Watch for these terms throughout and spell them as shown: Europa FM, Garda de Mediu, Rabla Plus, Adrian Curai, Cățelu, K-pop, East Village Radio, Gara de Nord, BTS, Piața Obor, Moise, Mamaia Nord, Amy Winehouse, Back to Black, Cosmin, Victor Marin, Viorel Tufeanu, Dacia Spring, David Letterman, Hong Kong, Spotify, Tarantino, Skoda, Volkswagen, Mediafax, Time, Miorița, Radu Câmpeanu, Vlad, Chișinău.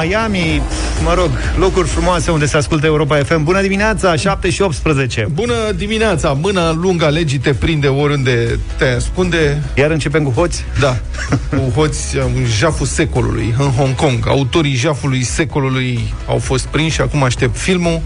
Miami, mă rog, locuri frumoase unde se ascultă Europa FM. Bună dimineața, 7 și 18. Bună dimineața, mâna lunga legii te prinde oriunde te ascunde. Iar începem cu hoți? Da, cu hoți, jaful secolului în Hong Kong. Autorii jafului secolului au fost prinși, acum aștept filmul.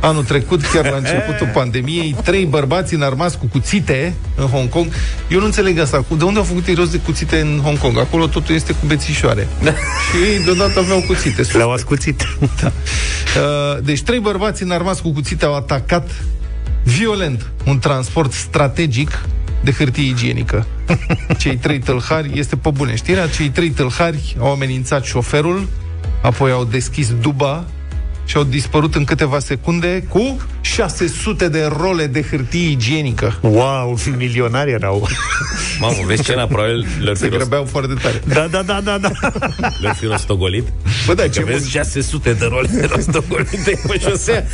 Anul trecut, chiar la începutul pandemiei, 3 bărbați înarmați cu cuțite în Hong Kong. Eu nu înțeleg asta, de unde au făcut ei rost de cuțite în Hong Kong? Acolo totul este cu bețișoare. Și ei deodată aveau cuțite. Le-au ascuțit. Da. Deci 3 bărbați înarmați cu cuțite au atacat violent un transport strategic de hârtie igienică. Cei 3 tâlhari, este pe bune știrea, cei 3 tâlhari au amenințat șoferul, apoi au deschis duba și au dispărut în câteva secunde cu 600 de role de hârtie igienică. Wow, milionari erau. Mamă, vezi scena, probabil le-ar fi grăbeau foarte tare. Da. Le-ar fi rostogolit. Bă, da, ce vezi, 600 de role de rostogolite pe șosea.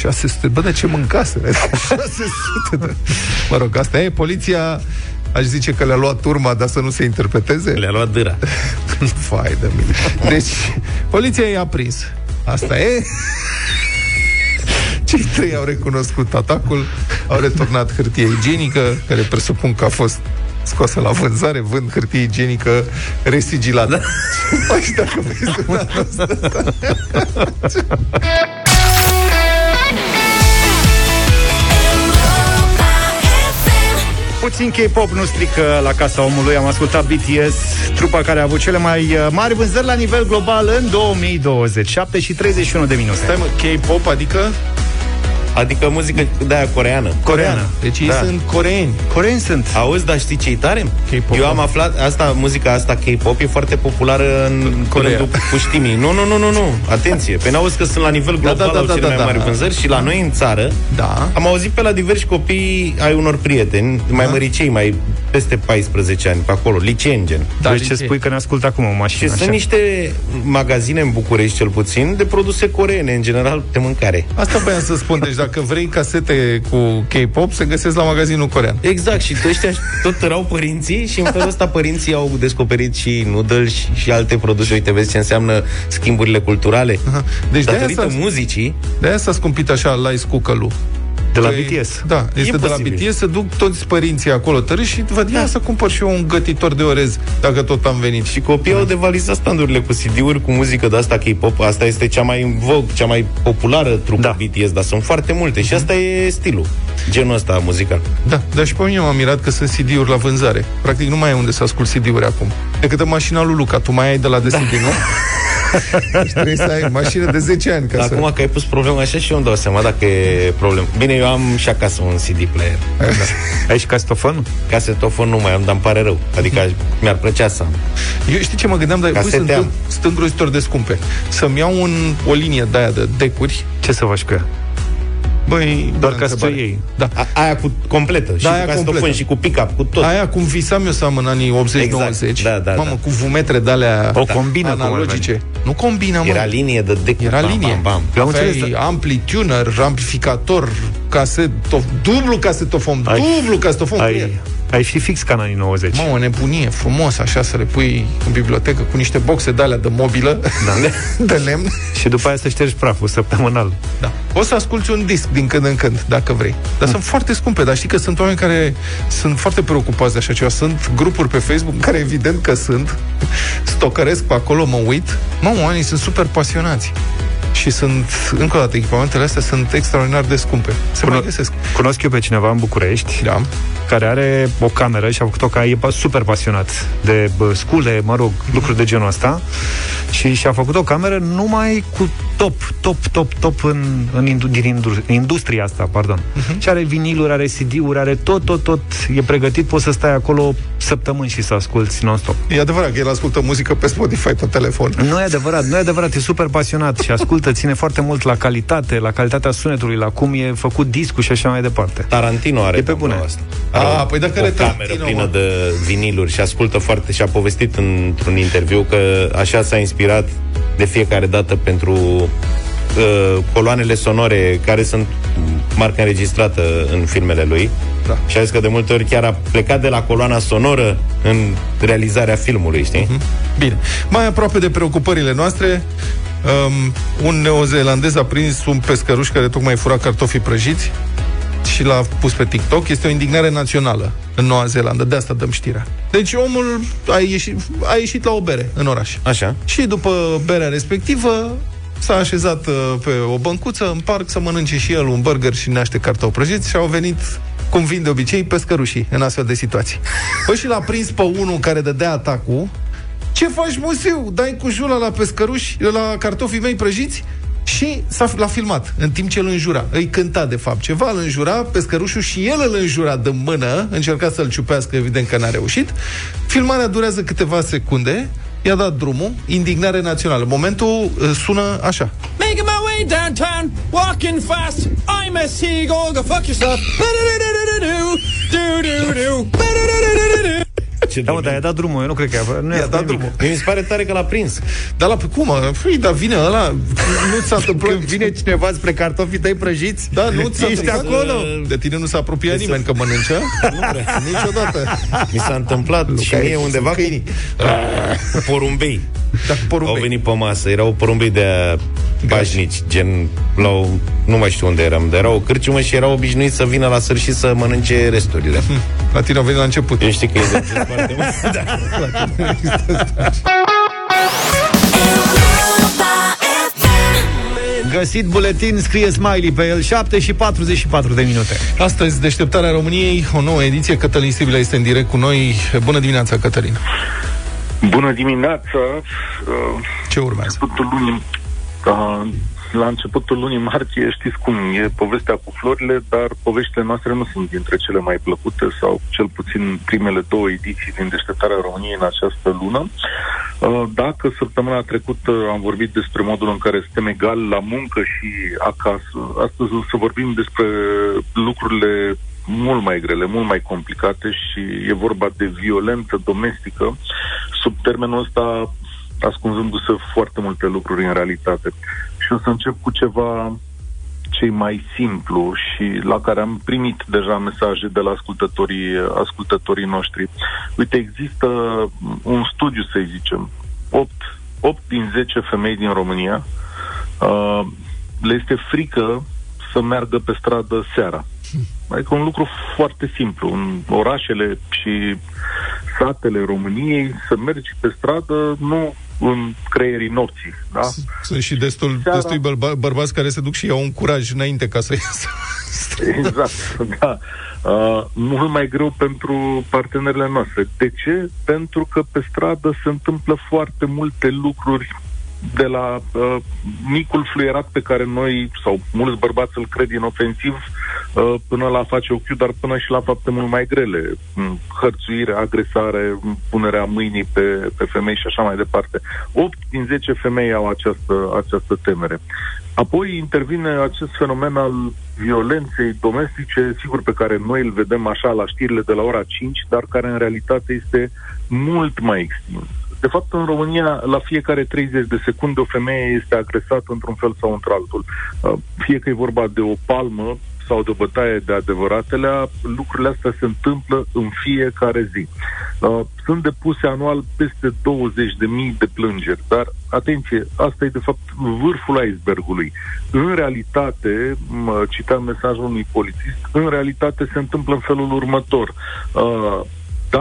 600, bă, da, ce mâncase. 600 de... Mă rog, asta e, poliția... Aș zice că le-a luat turma, dar să nu se interpreteze. Le-a luat dâra. Fai de mine. Deci, poliția i-a prins. Asta e. Cei 3 au recunoscut atacul, au returnat hârtie igienică, care presupun că a fost scoasă la vânzare, vând hârtie igienică resigilată. Și dacă vezi una noastră... Puțin K-pop nu strică la casa omului. Am ascultat BTS, trupa care a avut cele mai mari vânzări la nivel global în 2020. 7 și 31 de minute. Stai, mă, K-pop adică? Adică muzică de-aia coreană. Coreană. Deci ei sunt coreeni. Coreeni sunt. Auzi, dar știi ce-i tare? K-pop. Eu am aflat, asta, muzica asta K-pop e foarte populară în Corea. Puștimii. Nu. Atenție. Pe n-auzi că sunt la nivel global, au cele mai mari vânzări și la noi în țară. Da. Am auzit pe la diversi copii ai unor prieteni, mai măricei, mai peste 14 ani, pe acolo, liceen gen. Dar deci ce spui că ne ascult acum o mașină. Și sunt niște magazine în București cel puțin de produse coreene, în general de mâncare. Asta voiam să spun, deci dacă vrei casete cu K-pop, se găsesc la magazinul corean. Exact, și ăștia tot erau părinții și în felul ăsta părinții au descoperit și noodles și alte produse. Uite, vezi ce înseamnă schimburile culturale. Aha. Deci datorită muzicii. De aia s-a scumpit așa Lice Cucălu. De la BTS. Da, este de la BTS, se duc toți părinții acolo tărâși și văd, ia să cumpăr și eu un gătitor de orez, dacă tot am venit. Și copiii au devalizat standurile cu CD-uri, cu muzică de asta K-pop. Asta este cea mai în vogue, cea mai populară trupă BTS, dar sunt foarte multe și asta e stilul, genul ăsta muzical. Da, dar și pe mine m-am mirat că sunt CD-uri la vânzare. Practic nu mai e unde să ascult CD-uri acum. Decât în mașina lui Luca, tu mai ai de la DSD, nu? Deci trebuie să ai mașină de 10 ani ca acum să... că ai pus problema așa și eu îmi dau seama dacă e problemă. Bine, eu am și acasă un CD player. Ai și casetofonul? Casetofon nu mai am, dar îmi pare rău. Adică mi-ar plăcea să am. Eu știi ce mă gândeam? Dar sunt îngrozitor de scumpe. Să-mi iau o linie de aia de decuri. Ce să faci cu ea? Băi, doar ca să ei. Da. Aia cu completă, și da, cu castofon, și cu pick-up, cu tot. Aia cum visam eu să am în anii 80-90. Exact. Da. Mamă, cu vumetre de-alea analogice. Nu combina, mă. Era linie de decuri. Era linie. Bam. Ampli tuner, amplificator, dublu casetofon. Ai fi fix ca în anii 90. Mamă, nebunie, frumos, așa, să le pui în bibliotecă cu niște boxe de alea de mobilă, de lemn. Și după aia să ștergi praful săptămânal. Da. O să asculți un disc din când în când, dacă vrei. Dar sunt foarte scumpe, dar știi că sunt oameni care sunt foarte preocupați de așa ceva. Sunt grupuri pe Facebook, care evident că sunt, stocăresc pe acolo, mă uit. Mamă, oamenii sunt super pasionați. Și sunt, încă o dată, echipamentele astea sunt extraordinar de scumpe. Se mai găsesc. Cunosc eu pe cineva în București, care are o cameră și a făcut-o ca e super pasionat de scule, mă rog, lucruri de genul ăsta. Și și-a făcut o cameră numai cu top din industria asta, pardon. Și are viniluri, are CD-uri, are tot. E pregătit, poți să stai acolo săptămâni și să asculti non-stop. E adevărat că el ascultă muzică pe Spotify, pe telefon. Nu e adevărat, e super pasionat și ascultă, ține foarte mult la calitate, la calitatea sunetului, la cum e făcut discul și așa mai departe. Tarantino are pe bune asta. Păi dacă are Tarantino, cameră plină de viniluri și ascultă foarte, și a povestit într-un interviu că așa s-a inspirat de fiecare dată pentru coloanele sonore care sunt marca înregistrată în filmele lui. Da. Și a zis că de multe ori chiar a plecat de la coloana sonoră în realizarea filmului, știi? Mm-hmm. Bine. Mai aproape de preocupările noastre, un neozeelandez a prins un pescăruș care tocmai fura cartofii prăjiți și l-a pus pe TikTok. Este o indignare națională în Noua Zeelandă, de asta dăm știrea. Deci omul a ieșit la o bere în oraș. Așa. Și după berea respectivă s-a așezat pe o băncuță în parc să mănânce și el un burger și niște cartofi prăjiți și au venit, cum vin de obicei, pescărușii în astfel de situații. Păi și l-a prins pe unul care dădea atacul. Ce faci, museu? Dai cu jula la pescăruși, la cartofii mei prăjiți? Și l-a filmat în timp ce îl înjura. Îi cânta, de fapt, ceva, îl înjura, pescărușul și el îl înjura de mână, încerca să-l ciupească, evident că n-a reușit. Filmarea durează câteva secunde, i-a dat drumul, indignare națională. Momentul sună așa. Making my way downtown, walking fast, I'm a seagull, go fuck yourself. Da, mă, dar i-a dat drumul, eu nu cred că i-a dat drumul. Mi se pare tare că l-a prins. Dar la cum? Păi, dar vine ăla, nu ți-a întâmplat. Când vine cineva spre cartofii tăi prăjiți, da, nu ți-a întâmplat acolo. De tine nu s-a apropiat nimeni că mănâncă. Nu prea, niciodată. Mi s-a întâmplat Luca și mie undeva cu porumbei. Da, porumbei. Au venit pe masă, erau porumbei de bajnici, gen, nu mai știu unde eram, dar era o cârciumă și erau obișnuiți să vină la sfârșit să mănânce resturile. La tine au venit la început. Eu știu că e de foarte mult. Da. Găsit buletin, scrie smiley pe el. 7:44. Astăzi, Deșteptarea României, o nouă ediție. Cătălin Sibila este în direct cu noi. Bună dimineața, Cătălin. Bună dimineața. Ce urmează? La începutul lunii martie, știți cum, e povestea cu florile, dar poveștile noastre nu sunt dintre cele mai plăcute, sau cel puțin primele două ediții din Deșteptarea României în această lună. Dacă săptămâna trecută am vorbit despre modul în care suntem egali la muncă și acasă, astăzi o să vorbim despre lucrurile mult mai grele, mult mai complicate și e vorba de violență domestică, sub termenul ăsta ascunzându-se foarte multe lucruri în realitate. Și o să încep cu ceva ce mai simplu și la care am primit deja mesaje de la ascultătorii noștri. Uite, există un studiu, să zicem, 8 din 10 femei din România le este frică să meargă pe stradă seara. Adică un lucru foarte simplu. În orașele și satele României să mergi pe stradă, nu în creierii nopții, da? Sunt și destui bărbați care se duc și iau un curaj înainte ca să iasă. Exact, da. Mult mai greu pentru partenerele noastre. De ce? Pentru că pe stradă se întâmplă foarte multe lucruri, de la micul fluierat pe care noi, sau mulți bărbați îl cred inofensiv, până la face ochiul, dar până și la fapte mult mai grele. Hărțuire, agresare, punerea mâinii pe femei și așa mai departe. 8 din 10 femei au această temere. Apoi intervine acest fenomen al violenței domestice, sigur, pe care noi îl vedem așa la știrile de la ora 5, dar care în realitate este mult mai extins. De fapt, în România, la fiecare 30 de secunde, o femeie este agresată într-un fel sau într-altul. Fie că e vorba de o palmă sau de o bătaie de adevăratelea, lucrurile astea se întâmplă în fiecare zi. Sunt depuse anual peste 20.000 de plângeri, dar, atenție, asta e de fapt vârful icebergului. În realitate, citam mesajul unui polițist, în realitate se întâmplă în felul următor.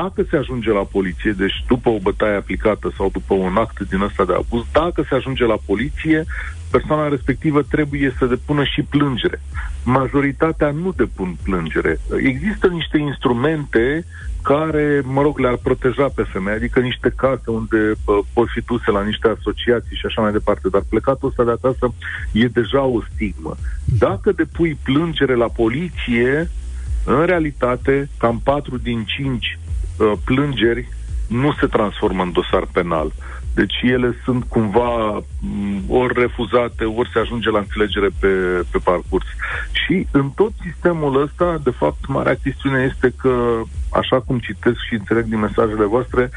Dacă se ajunge la poliție, deci după o bătaie aplicată sau după un act din ăsta de abuz, dacă se ajunge la poliție, persoana respectivă trebuie să depună și plângere. Majoritatea nu depun plângere. Există niște instrumente care, mă rog, le-ar proteja pe femei, adică niște case unde pot fi duse la niște asociații și așa mai departe, dar plecatul ăsta de acasă e deja o stigmă. Dacă depui plângere la poliție, în realitate, cam 4 din 5 plângeri nu se transformă în dosar penal. Deci ele sunt cumva ori refuzate, ori se ajunge la înțelegere pe parcurs. Și în tot sistemul ăsta, de fapt, marea chestiune este că, așa cum citesc și înțeleg din mesajele voastre,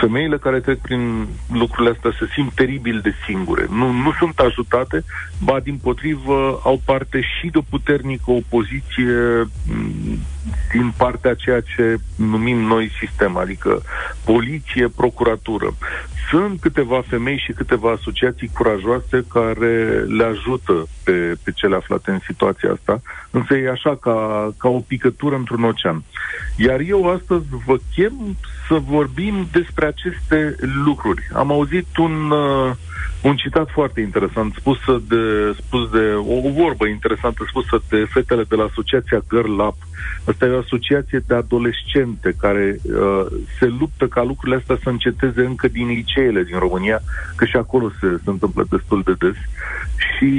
femeile care trec prin lucrurile astea se simt teribil de singure. Nu sunt ajutate, ba dimpotrivă au parte și de o puternică opoziție din partea ceea ce numim noi sistem, adică poliție, procuratură. Sunt câteva femei și câteva asociații curajoase care le ajută pe cele aflate în situația asta, însă e așa ca o picătură într-un ocean. Iar eu astăzi vă chem să vorbim despre aceste lucruri. Am auzit un citat foarte interesant o vorbă interesantă spusă de fetele de la asociația Girl Up. Asta e o asociație de adolescente care se luptă ca lucrurile astea să înceteze încă din liceele din România, că și acolo se întâmplă destul de des. Și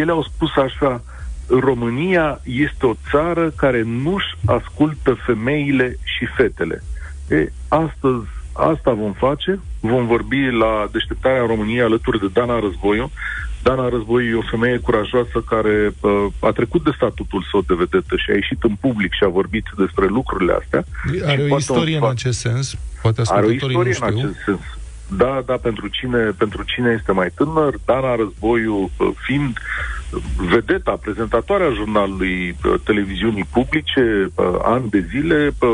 ele au spus așa: România este o țară care nu-și ascultă femeile și fetele. Astăzi asta vom face, vom vorbi la Deșteptarea României alături de Dana Războiu. Dana Războiu e o femeie curajoasă care a trecut de statutul său de vedetă și a ieșit în public și a vorbit despre lucrurile astea. Are o istorie în acest sens? Poate are o istorie în acest sens. Da, pentru cine este mai tânăr, Dana Războiu fiind vedeta, prezentatoarea jurnalului televiziunii publice ani de zile, a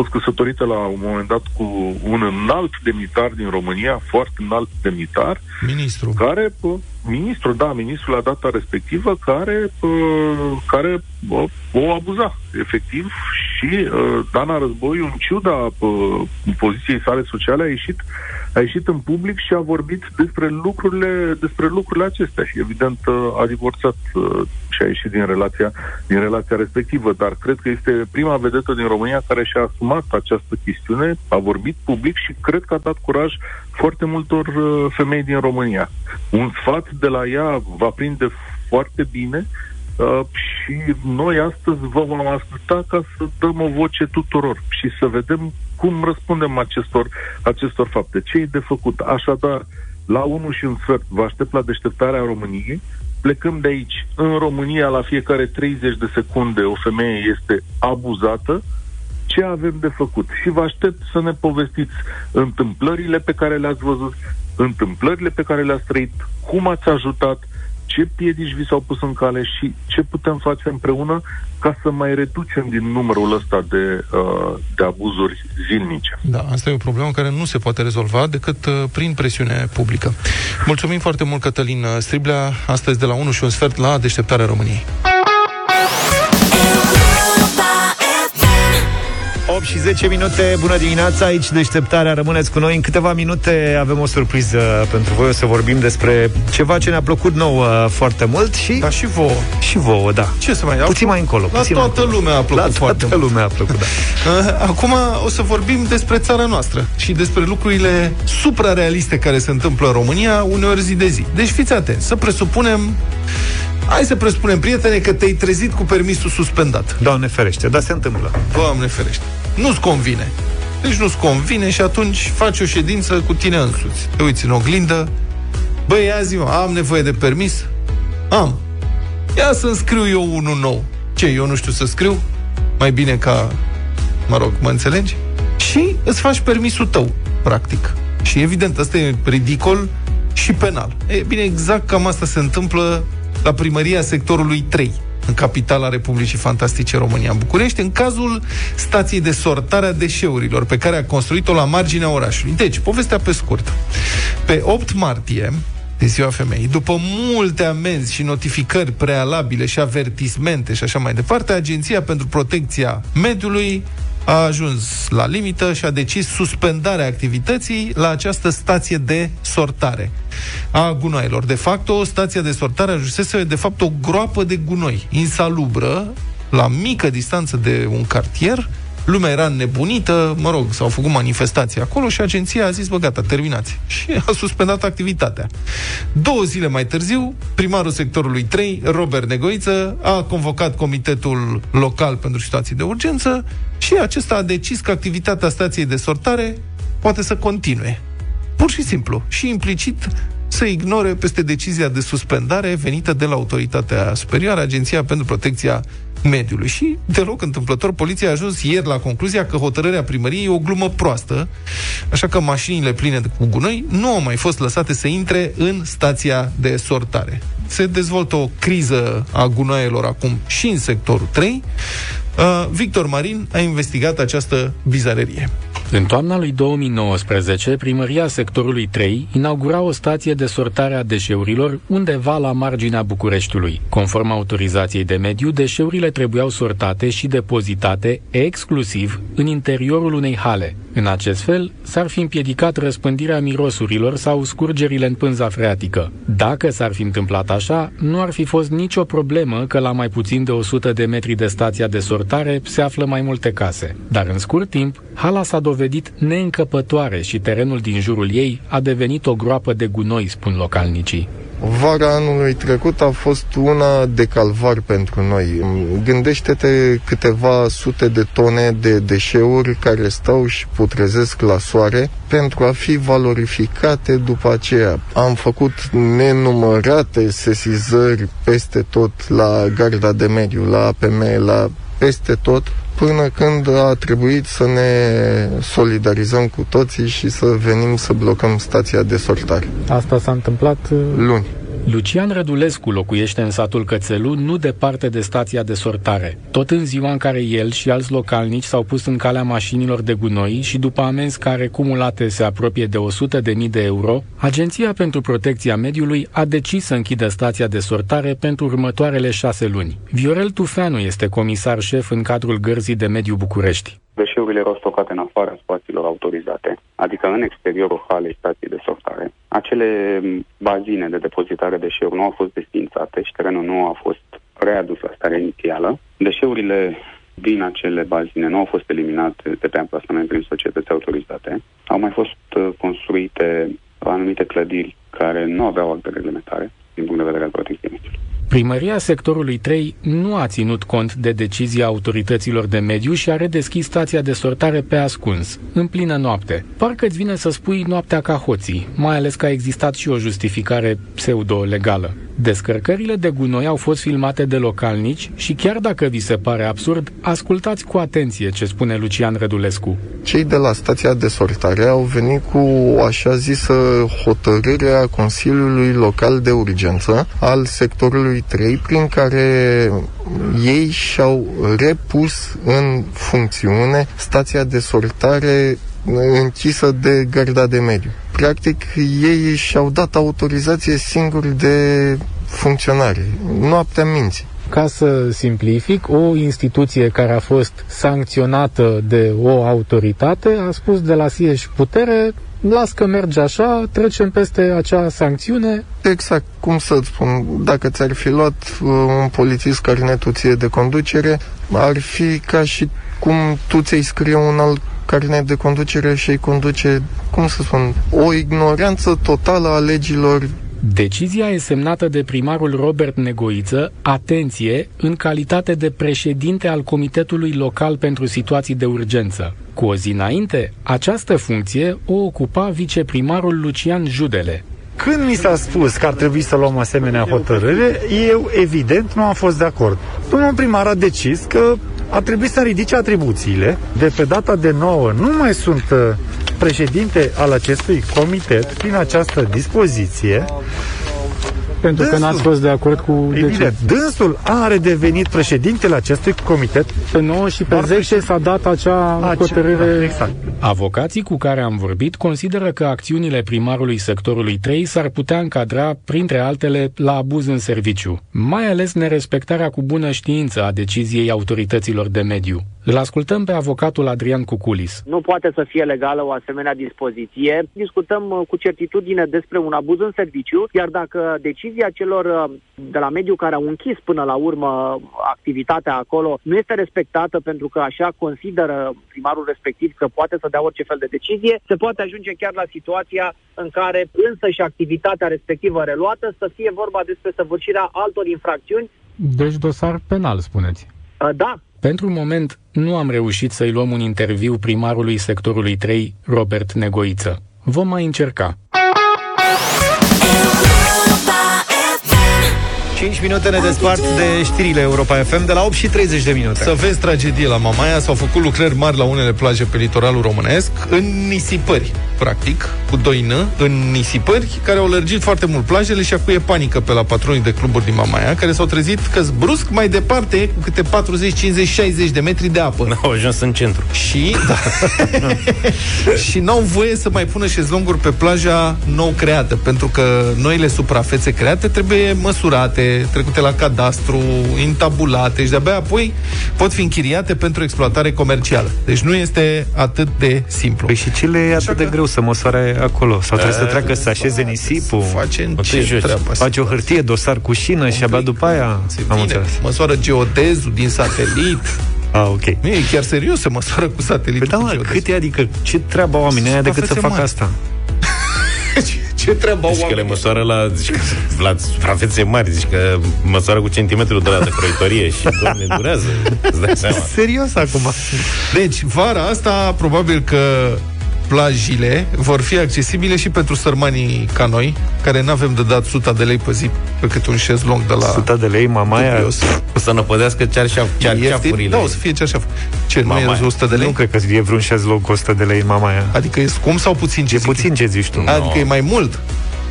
fost căsătorită la un moment dat cu un înalt demnitar din România, foarte înalt demnitar. Ministru. Ministru la data respectivă, care o abuza, efectiv, și Dana Războiu, în ciuda poziției sale sociale, a ieșit în public și a vorbit despre lucrurile acestea și, evident, a divorțat și a ieșit din relația respectivă, dar cred că este prima vedetă din România care și-a asumat această chestiune, a vorbit public și cred că a dat curaj foarte multor femei din România. Un sfat de la ea va prinde foarte bine și noi astăzi vă vom asculta ca să dăm o voce tuturor și să vedem cum răspundem acestor fapte. Ce e de făcut? Așadar, la 1:15 vă aștept la Deșteptarea României. Plecăm de aici. În România, la fiecare 30 de secunde, o femeie este abuzată. Ce avem de făcut? Și vă aștept să ne povestiți întâmplările pe care le-ați văzut, întâmplările pe care le-ați trăit, cum ați ajutat, ce piedici vi s-au pus în cale și ce putem face împreună ca să mai reducem din numărul ăsta de abuzuri zilnice. Da, asta e o problemă care nu se poate rezolva decât prin presiune publică. Mulțumim foarte mult, Cătălin Striblea, astăzi de la 1:15 la Deșteptarea României. 8 și 10 minute, bună dimineața, aici Deșteptarea, rămâneți cu noi. În câteva minute avem o surpriză pentru voi, o să vorbim despre ceva ce ne-a plăcut nouă foarte mult și... Da, și vouă. Și vouă, da. Ce să mai dau? Puțin mai încolo. La toată lumea a plăcut foarte mult. La toată lumea a plăcut, da. Acum o să vorbim despre țara noastră și despre lucrurile suprarealiste care se întâmplă în România, uneori zi de zi. Deci fiți atenți, Hai să presupunem, prietene, că te-ai trezit cu permisul suspendat. Doamne ferește, dar se întâmplă. Doamne ferește. Nu-ți convine. Deci nu-ți convine și atunci faci o ședință cu tine însuți. Te uiți în oglindă. Băi, azi am nevoie de permis? Am. Ia să-mi scriu eu unul nou. Ce, eu nu știu să scriu? Mai bine ca... Mă rog, mă înțelegi? Și îți faci permisul tău, practic. Și evident, asta e ridicol și penal. E bine, exact cam asta se întâmplă la Primăria Sectorului 3, în capitala Republicii Fantastice România, în București, în cazul stației de sortare a deșeurilor, pe care a construit-o la marginea orașului. Deci, povestea pe scurt. Pe 8 martie, de ziua femeii, după multe amenzi și notificări prealabile și avertismente și așa mai departe, Agenția pentru Protecția Mediului a ajuns la limită și a decis suspendarea activității la această stație de sortare a gunoaielor. De fapt, o stație de sortare ajunsese de fapt o groapă de gunoi insalubră, la mică distanță de un cartier. Lumea era nebunită, mă rog, s-au făcut manifestații acolo și agenția a zis: bă, gata, terminați. Și a suspendat activitatea. 2 zile mai târziu, primarul sectorului 3, Robert Negoiță, a convocat Comitetul Local pentru Situații de Urgență și acesta a decis că activitatea stației de sortare poate să continue. Pur și simplu. Și implicit să ignore peste decizia de suspendare venită de la autoritatea superioară, Agenția pentru Protecția Mediului. Și deloc întâmplător, poliția a ajuns ieri la concluzia că hotărârea primăriei e o glumă proastă, așa că mașinile pline cu gunoi nu au mai fost lăsate să intre în stația de sortare. Se dezvoltă o criză a gunoaielor acum și în sectorul 3. Victor Marin a investigat această bizarerie. În toamna lui 2019, Primăria Sectorului 3 inaugura o stație de sortare a deșeurilor undeva la marginea Bucureștiului. Conform autorizației de mediu, deșeurile trebuiau sortate și depozitate exclusiv în interiorul unei hale. În acest fel, s-ar fi împiedicat răspândirea mirosurilor sau scurgerile în pânza freatică. Dacă s-ar fi întâmplat așa, nu ar fi fost nicio problemă că la mai puțin de 100 de metri de stația de sortare se află mai multe case. Dar în scurt timp, hala s-a dovedit neîncăpătoare și terenul din jurul ei a devenit o groapă de gunoi, spun localnicii. Vara anului trecut a fost una de calvar pentru noi. Gândește-te câteva sute de tone de deșeuri care stau și putrezesc la soare pentru a fi valorificate după aceea. Am făcut nenumărate sesizări peste tot, la Garda de Mediu, la APM, la peste tot, până când a trebuit să ne solidarizăm cu toții și să venim să blocăm stația de sortare. Asta s-a întâmplat luni. Lucian Rădulescu locuiește în satul Cățelu, nu departe de stația de sortare. Tot în ziua în care el și alți localnici s-au pus în calea mașinilor de gunoi și după amenzi care cumulate se apropie de 100.000 de euro, Agenția pentru Protecția Mediului a decis să închidă stația de sortare pentru următoarele 6 luni. Viorel Tufeanu este comisar șef în cadrul Gărzii de Mediu București. Deșeurile erau stocate în afara spațiilor autorizate, adică în exteriorul halei stației de sortare. Acele bazine de depozitare de deșeuri nu au fost desfințate și terenul nu a fost readus la starea inițială. Deșeurile din acele bazine nu au fost eliminate de pe amplasament prin societăți autorizate. Au mai fost construite anumite clădiri care nu aveau alte reglementare din punct de vedere al protecției mediului. Primăria Sectorului 3 nu a ținut cont de decizia autorităților de mediu și a redeschis stația de sortare pe ascuns, în plină noapte. Parcă-ți vine să spui noaptea ca hoții, mai ales că a existat și o justificare pseudo-legală. Descărcările de gunoi au fost filmate de localnici și chiar dacă vi se pare absurd, ascultați cu atenție ce spune Lucian Rădulescu. Cei de la stația de sortare au venit cu așa zisă hotărâre a Consiliului Local de Urgență al Sectorului 3, prin care ei și-au repus în funcțiune stația de sortare închisă de Garda de Mediu. Practic, ei și-au dat autorizație singuri de funcționare. Noaptea minții. Ca să simplific, o instituție care a fost sancționată de o autoritate a spus de la sie și putere: las că merge așa, trecem peste acea sancțiune. Exact, cum să-ți spun, dacă ți-ar fi luat un polițist carnetul ție de conducere, ar fi ca și cum tu ți-ai scrie un alt carnet de conducere și îi conduce, cum să spun, o ignoranță totală a legilor. Decizia e semnată de primarul Robert Negoiță, atenție, în calitate de președinte al Comitetului Local pentru Situații de Urgență. Cu o zi înainte, această funcție o ocupa viceprimarul Lucian Judele. Când mi s-a spus că ar trebui să luăm asemenea hotărâre, eu, evident, nu am fost de acord. Domnul primar a decis că a trebuit să ridice atribuțiile. De pe data de 9 nu mai sunt președinte al acestui comitet prin această dispoziție. Pentru dânsul, că n-ați fost de acord cu... Evident, dânsul are devenit președintele acestui comitet. Pe 9 și pe 10 s-a dat acea hotărâre. Exact. Avocații cu care am vorbit consideră că acțiunile primarului Sectorului 3 s-ar putea încadra, printre altele, la abuz în serviciu, mai ales nerespectarea cu bună știință a deciziei autorităților de mediu. Îl ascultăm pe avocatul Adrian Cuculis. Nu poate să fie legală o asemenea dispoziție. Discutăm cu certitudine despre un abuz în serviciu, iar dacă decizia celor de la mediu care au închis până la urmă activitatea acolo nu este respectată pentru că așa consideră primarul respectiv că poate să dea orice fel de decizie, se poate ajunge chiar la situația în care însă și activitatea respectivă reluată să fie vorba despre săvârșirea altor infracțiuni. Deci dosar penal, spuneți? Da. Pentru moment, nu am reușit să-i luăm un interviu primarului Sectorului 3, Robert Negoiță. Vom mai încerca. 5 minute ne despart de știrile Europa FM de la 8:30. Să vezi tragedie la Mamaia. S-au făcut lucrări mari la unele plaje pe litoralul românesc, în nisipări, practic, cu 2N, în nisipări, care au lărgit foarte mult plajele și acuie panică pe la patronii de cluburi din Mamaia, care s-au trezit că-s brusc mai departe cu câte 40, 50, 60 de metri de apă. Au ajuns în centru. Și, da, și n-au voie să mai pună șezlonguri pe plaja nou creată, pentru că noile suprafețe create trebuie măsurate, trecute la cadastru, intabulate și de-abia apoi pot fi închiriate pentru exploatare comercială. Deci nu este atât de simplu. Păi și ce le e atât de greu să măsoare acolo? Sau trebuie să treacă să așeze nisipul? Face o hârtie, dosar cu șină și abia după aia am înțeles. Măsoară geodezul din satelit. Ah, okay. Nu, e chiar serios, se măsoară cu satelitul. Păi da, mă, cât e, adică ce treabă oamenii aia decât să facă asta? Ce treabă au oamenii? Că le măsoară la, la suprafețe mari, zici că măsoară cu centimetrul de la de croitorie și doamne, durează. Îți dai seama. Serios acum. Deci, vara asta, probabil că plajile vor fi accesibile și pentru sărmanii ca noi, care n-avem de dat 100 de lei pe zi pe cât un șezlong de la... 100 de lei, Mamaia? O să năpădească cearșafurile. Da, o să fie cearșafuri. Ce, Mamaia. Nu e 100 de lei? Nu cred că e vreun șezlong cu 100 de lei în Mamaia. Adică e scump sau puțin? E puțin, ce zici tu. Adică e mai mult.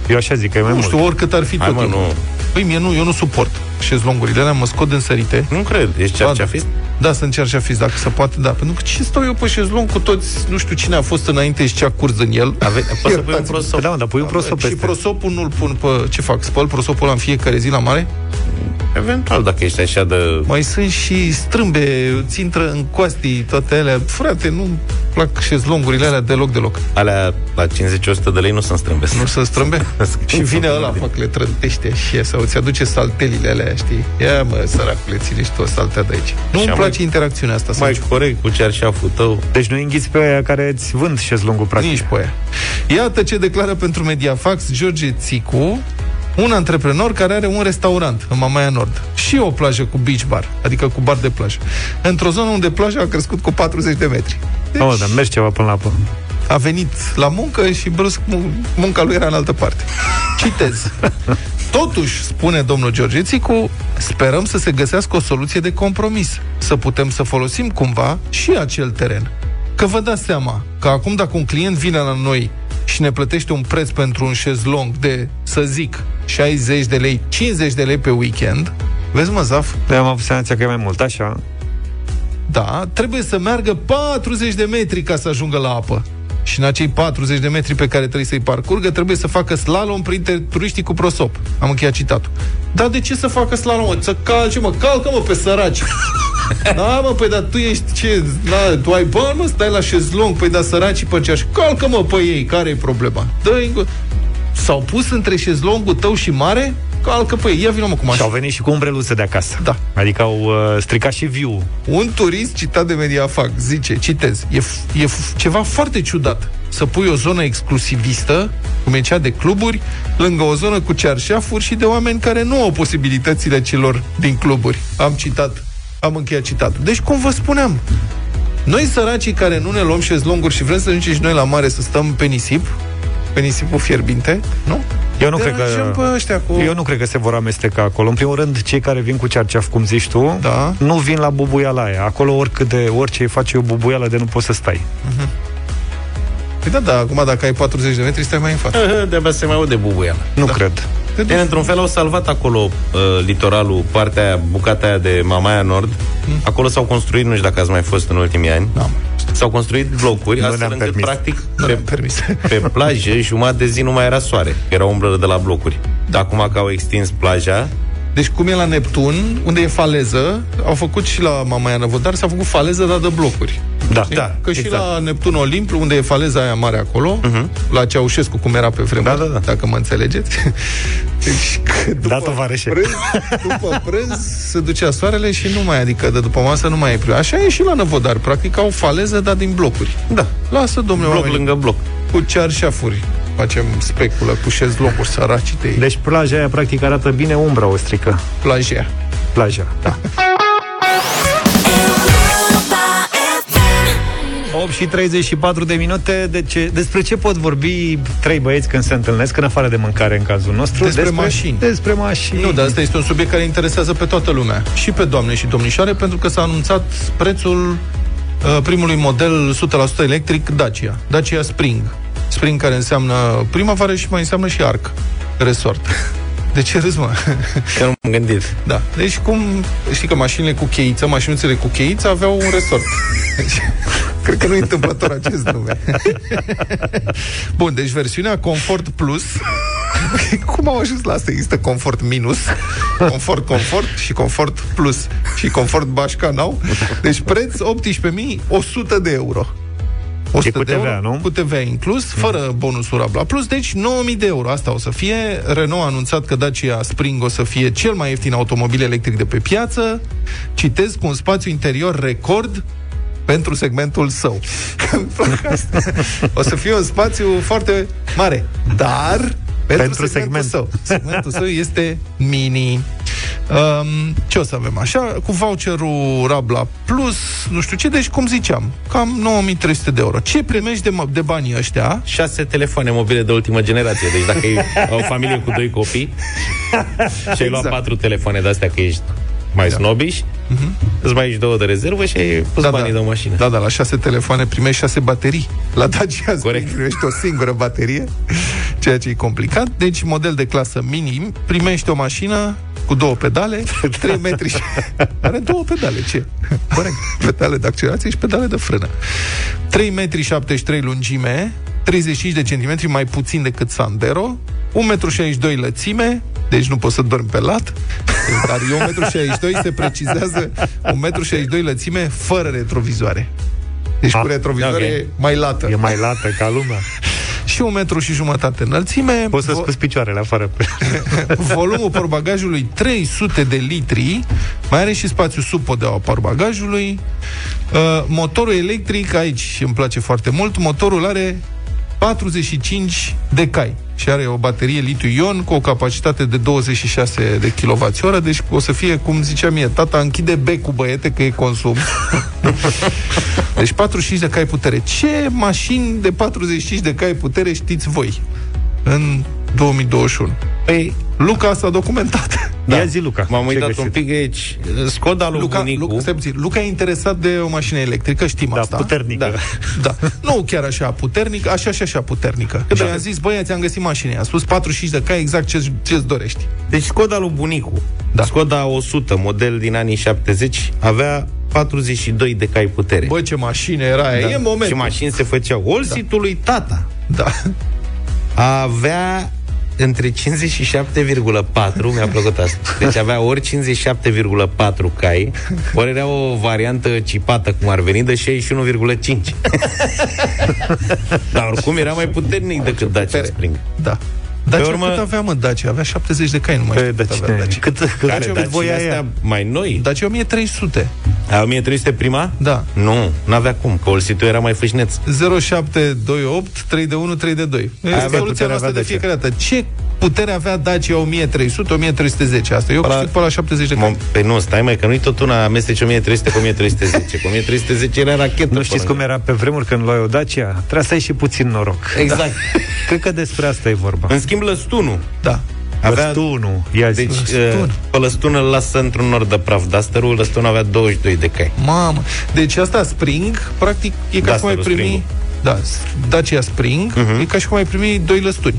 Eu așa zic că e mai mult. Nu știu, oricât ar fi. Hai, tot. Păi mie nu, eu nu suport șezlongurile alea, mă scot însărite. Nu cred, ești cearșafist? Da, să încerci a fi, dacă se poate, da. Pentru că ce stau eu pe șezlong cu toți, nu știu cine a fost înainte și ce a curs în el. Poți să pui un prosop. Da, dar pui un prosop peste. Și prosopul nu-l pun pe... Ce fac? Spăl prosopul ăla în fiecare zi la mare? Eventual, dacă ești așa de... Mai sunt și strâmbe, ți intră în coastii toate alea. Frate, nu-mi plac șezlongurile alea deloc. Alea la 50-100 de lei nu sunt strâmbe. Nu sunt strâmbe? Și vine ăla, fac, le trântește și sau ți aduce saltelile alea, știi? Ia mă, săracule, ține și tu o saltea de aici. Nu-mi place interacțiunea asta. Mai corect, cu cearșaful tău. Deci nu înghiți pe aia care îți vând șezlongul, practic. Nici pe aia. Iată ce declară pentru Mediafax George Țicu, un antreprenor care are un restaurant în Mamaia Nord și o plajă cu beach bar, adică cu bar de plajă, într-o zonă unde plaja a crescut cu 40 de metri. Deci, dar mergi ceva până la apă. A venit la muncă și brusc munca lui era în altă parte. Citez. Totuși, spune domnul George Țicu, sperăm să se găsească o soluție de compromis, să putem să folosim cumva și acel teren. Că vă dați seama că acum dacă un client vine la noi și ne plătește un preț pentru un șezlong de, să zic, 60 de lei, 50 de lei pe weekend, vezi mă, Zaf? Păi am avut senzația că e mai mult, așa? Da, trebuie să meargă 40 de metri ca să ajungă la apă. Și în acei 40 de metri pe care trebuie să-i parcurgă, trebuie să facă slalom printre turiștii cu prosop. Am încheiat citatul. Dar de ce să facă slalom, mă? Să calci, mă, calcă-mă pe săraci. Da, mă, păi, dar tu ești ce? Da, tu ai bani, mă, stai la șezlong, păi, da, săracii pe ceași. Calcă-mă pe ei, care-i problema? Dă-i... S-au pus între șezlongul tău și mare? Calcă pe ei, ia vină, mă, cu mașina. Și au venit și cu umbreluțe de acasă. Da. Adică au stricat și view-ul. Un turist citat de Mediafax zice, citez, e ceva foarte ciudat să pui o zonă exclusivistă, cum e cea de cluburi, lângă o zonă cu cearșafuri și de oameni care nu au posibilitățile celor din cluburi. Am încheiat citatul. Deci, cum vă spuneam, noi săracii care nu ne luăm șezlonguri și vrem să ajungem și noi la mare să stăm pe nisipul fierbinte, nu? Eu nu cred că se vor amesteca acolo. În primul rând, cei care vin cu cearceaf, cum zici tu, da, nu vin la bubuiala aia. Acolo orice face o bubuială de nu poți să stai. Păi da, acum dacă ai 40 de metri, stai mai în față. De-abia se mai aude bubuiala. Nu cred. Bine, într-un fel au salvat acolo litoralul, partea aia, bucata aia de Mamaia Nord. Acolo s-au construit, nu știu dacă ați mai fost în ultimii ani. Da. S-au construit blocuri, astfel încât, practic, pe plajă, jumătate de zi nu mai era soare. Era umbră de la blocuri. Dar acum că au extins plaja... Deci cum e la Neptun, unde e faleză, au făcut și la Mamaia Năvodari, s-a făcut faleză, dar de blocuri. Da, da. Că exact. Și la Neptun Olimp, unde e faleza aia mare acolo, la Ceaușescu, cum era pe vremuri, da. Dacă mă înțelegeți. Deci că după prânz se ducea soarele și nu mai, adică de după masă nu mai e prea. Așa e și la Năvodari, practic au faleză, dar din blocuri. Da. Lasă, domnule, bloc lângă bloc. Cu cearșafuri. Facem speculă cu șezlonguri, săracii de ei. Deci plaja aia practic arată bine, umbra o strică. Plaja, da. 8:34 despre ce pot vorbi trei băieți când se întâlnesc, în afară de mâncare în cazul nostru? Despre mașini. Despre mașini. Nu, dar asta este un subiect care interesează pe toată lumea. Și pe doamne și domnișoare, pentru că s-a anunțat prețul primului model 100% electric Dacia. Dacia Spring. Spring care înseamnă primăvară și mai înseamnă și arc. Resort. De ce râzi, mă? Că nu m-am gândit. Da. Deci cum... Știi că mașinile cu cheiță, mașinuțele cu cheiță aveau un resort. Cred că nu e întâmplător acest nume. Bun, deci versiunea Comfort Plus... Cum au ajuns la asta? Există Comfort Minus, Comfort Comfort și Comfort Plus și Comfort Bașcanau. Deci preț 18.100 €. 100 cu TVA, euro, nu? Cu TVA inclus, fără bonusura la plus, deci 9.000 €. Asta o să fie. Renault a anunțat că Dacia Spring o să fie cel mai ieftin automobil electric de pe piață. Citez, cu un spațiu interior record pentru segmentul său. O să fie un spațiu foarte mare, dar pentru segmentul său este mini. Ce o să avem așa? Cu voucherul Rabla Plus, nu știu ce, deci cum ziceam, cam 9.300 €. Ce primești de banii ăștia? 6 telefoane mobile de ultimă generație. Deci dacă e o familie cu 2 copii și ai luat 4 telefoane de astea că ești mai snobiș, îți mai ești 2 de rezervă și ai pus banii de o mașină. Da, la 6 telefoane primești 6 baterii. La Dacia primești o singură baterie, ceea ce e complicat. Deci model de clasă minim, primești o mașină cu 2 pedale, 3 metri și... Are 2 pedale, ce? Corect. Pedale de accelerație și pedale de frână. 3,73 m lungime, 35 de centimetri mai puțin decât Sandero, 1,62 m lățime, deci nu poți să dormi pe lat, dar e 1,62 m, se precizează 1,62 m lățime fără retrovizoare. Deci cu retrovizoare e mai lată. E mai lată ca lumea. Și 1,5 m înălțime. Poți să scoți picioarele afară. Volumul porbagajului 300 de litri. Mai are și spațiu sub podeaua porbagajului. Motorul electric, aici îmi place foarte mult. Motorul are 45 de cai și are o baterie litiu-ion cu o capacitate de 26 de kWh, deci o să fie, cum zicea mie tata, închide becul, băiete, că e consum. Deci 45 de cai putere. Ce mașini de 45 de cai putere știți voi în 2021? Păi, Luca s-a documentat. Da. Ia zi, Luca. M-am uitat un pic aici. Skoda lui bunicu. Luca e interesat de o mașină electrică, știm asta. Puternică. Da. Nu chiar așa puternică, așa și așa puternică. Că i-am zis, băi, ți-am găsit mașina. I-a spus 45 de cai, exact ce-ți dorești. Deci Skoda lui bunicu. Da. Skoda 100, model din anii 70, avea 42 de cai putere. Băi, ce mașină era aia. E momentul. Ce mașini se făceau. Olsitul lui tata. Da. Avea între 57,4, mi-a plăcut asta. Deci avea ori 57,4 cai, ori era o variantă cipată, cum ar veni, de 61,5. Dar oricum era mai puternic decât Dacia Spring. Da. Dacia cât avea, mă, Dacia? Avea 70 de cai, nu mai știu cât avea Dacia. Cât voia ea? Mai noi? Dacia 1300. A, 1300 prima? Da. Nu, n-avea cum, că olsitul era mai fâșneț. 0728 3-1 3-2. Este soluția noastră de fiecare dată. Ce putere avea Dacia 1300, 1310? Asta eu câștig pe la 70 de cai. Pe nu, stai mai, că nu-i tot una amesteci 1300 cu 1310. Cu 1310 era rachetă. Nu știți cum era pe vremuri când luai o Dacia? Trebuia să ai și puțin noroc. Exact. Cred că despre asta e vorba. În schimb, Lăstunul. Da. Avea... Lăstunul. Deci, Lăstun. Pe Lăstun îl lasă într-un nor de praf. Dusterul, Lăstun avea 22 de cai. Mamă. Deci asta, Spring, practic, e ca și cum ai primi... Da, Dacia Spring, e ca și cum ai primi 2 Lăstuni.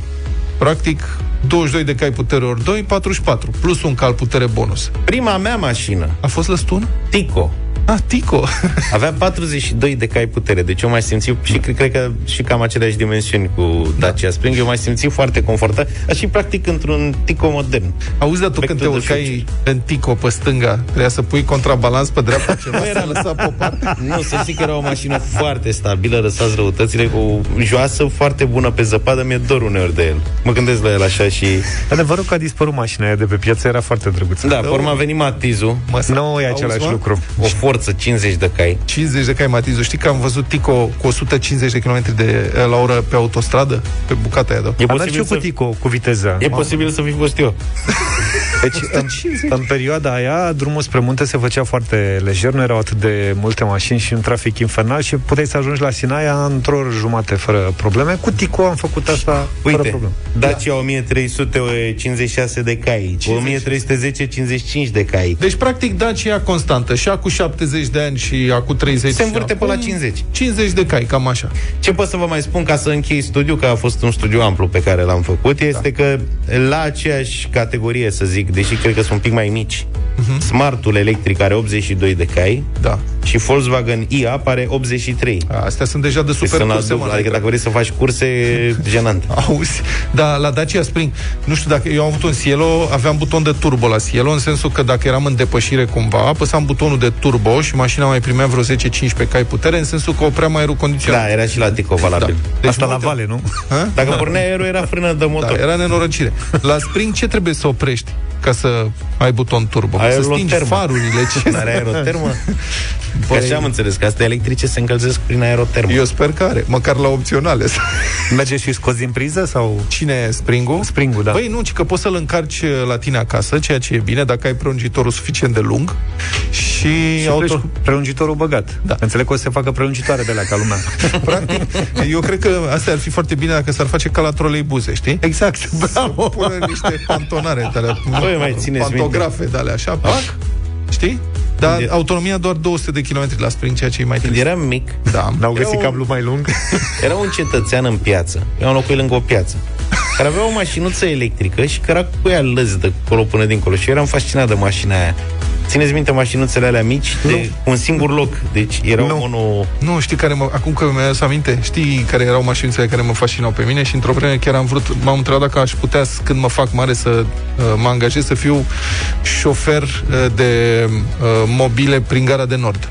Practic, 22 de cai putere ori 2, 44. Plus un cal putere bonus. Prima mea mașină. A fost Lăstun? Tico. Ah, Tico. Avea 42 de cai putere. Deci eu m-aș simți și cred că și cam aceleași dimensiuni cu Dacia Spring. Eu m-aș simți foarte confortat. Și practic într-un Tico modern. Auzi, dar tu când te urcai în Tico pe stânga, trebuia să pui contrabalans pe dreapta ceva, nu era lăsat pe o parte. Nu, să zic că era o mașină foarte stabilă, lăsați răutățile, o joasă foarte bună pe zăpadă. Mi-e dor uneori de el. Mă gândesc la el așa și... Adevărul că a dispărut mașina aia de pe piață, era foarte drăguță. Da, pe urmă a venit Matizul. Nu e același lucru. O forță, 50 de cai. 50 de cai, Matizu. Știi că am văzut Tico cu 150 de km la oră pe autostradă? Pe bucata aia, da. Am mers eu cu Tico, cu viteza. E posibil să fi fost eu. Deci, în perioada aia, drumul spre munte se făcea foarte lejer, nu erau atât de multe mașini și un trafic infernal și puteai să ajungi la Sinaia într-o oră jumate fără probleme. Cu Tico am făcut asta. Uite, fără probleme. Dacia 1356 de cai, 1310, 55 de cai. Deci, practic, Dacia constantă. Și acum 70 de ani și acum 30. Se învârte până la 50. 50 de cai, cam așa. Ce pot să vă mai spun ca să închei studiul, că a fost un studiu amplu pe care l-am făcut, este că la aceeași categorie, să zic, deși cred că sunt un pic mai mici, Smartul electric are 82 de cai, da, și Volkswagen i-Up are 83. Astea sunt deja de super curse, mă, adică dacă vrei să faci curse, jenant. Auzi, dar la Dacia Spring, nu știu dacă eu am avut un Cielo, aveam buton de turbo la Cielo, în sensul că dacă eram în depășire cumva, apăsam butonul de turbo și mașina mai primea vreo 10-15 cai putere, în sensul că oprea mai aerul condiționat. Da, era și la Tico valabil. Da. Deci asta la vale, nu? Ha? Dacă pornea aerul, era frână de motor. Da, era nenorocire. La Spring ce trebuie să oprești ca să ai buton turbo? Să stingi farurile. N-are aerotermă? Bă, așa am înțeles, că astea electrice se încălzesc prin aerotermă. Eu sper că are, măcar la opționale. Merge și scoți din priză? Sau... Cine? Springul? Springul, da. Băi, nu, ci că poți să-l încarci la tine acasă, ceea ce e bine, dacă ai prelungitorul suficient de lung. Și auto... prelungitorul băgat, da. Înțeleg că o să se facă prelungitoare de la ca lumea. Practic, eu cred că asta ar fi foarte bine dacă s-ar face ca la troleibuze, știi? Exact, bravo. Să pună niște pantonare de-alea. Băi, mai țineți pantografe de-alea, așa, pac, știi? Dar autonomia doar 200 de kilometri la Spring, ceea ce e mai trist. Eram mic, da, n-au găsit cablu mai lung. Era un cetățean în piață, eu am locuit lângă o piață, care avea o mașinuță electrică și care era cu ea lăzi de acolo până dincolo. Și eu eram fascinat de mașina aia. Țineți minte mașinuțele alea mici de un singur loc, deci erau mono... Nu, știi care mă... Acum că mi-a adus aminte, știi care erau mașinuțele care mă fascinau pe mine și într-o vreme chiar am vrut, m-am întrebat dacă aș putea, când mă fac mare, să mă angajez să fiu șofer de mobile prin Gara de Nord.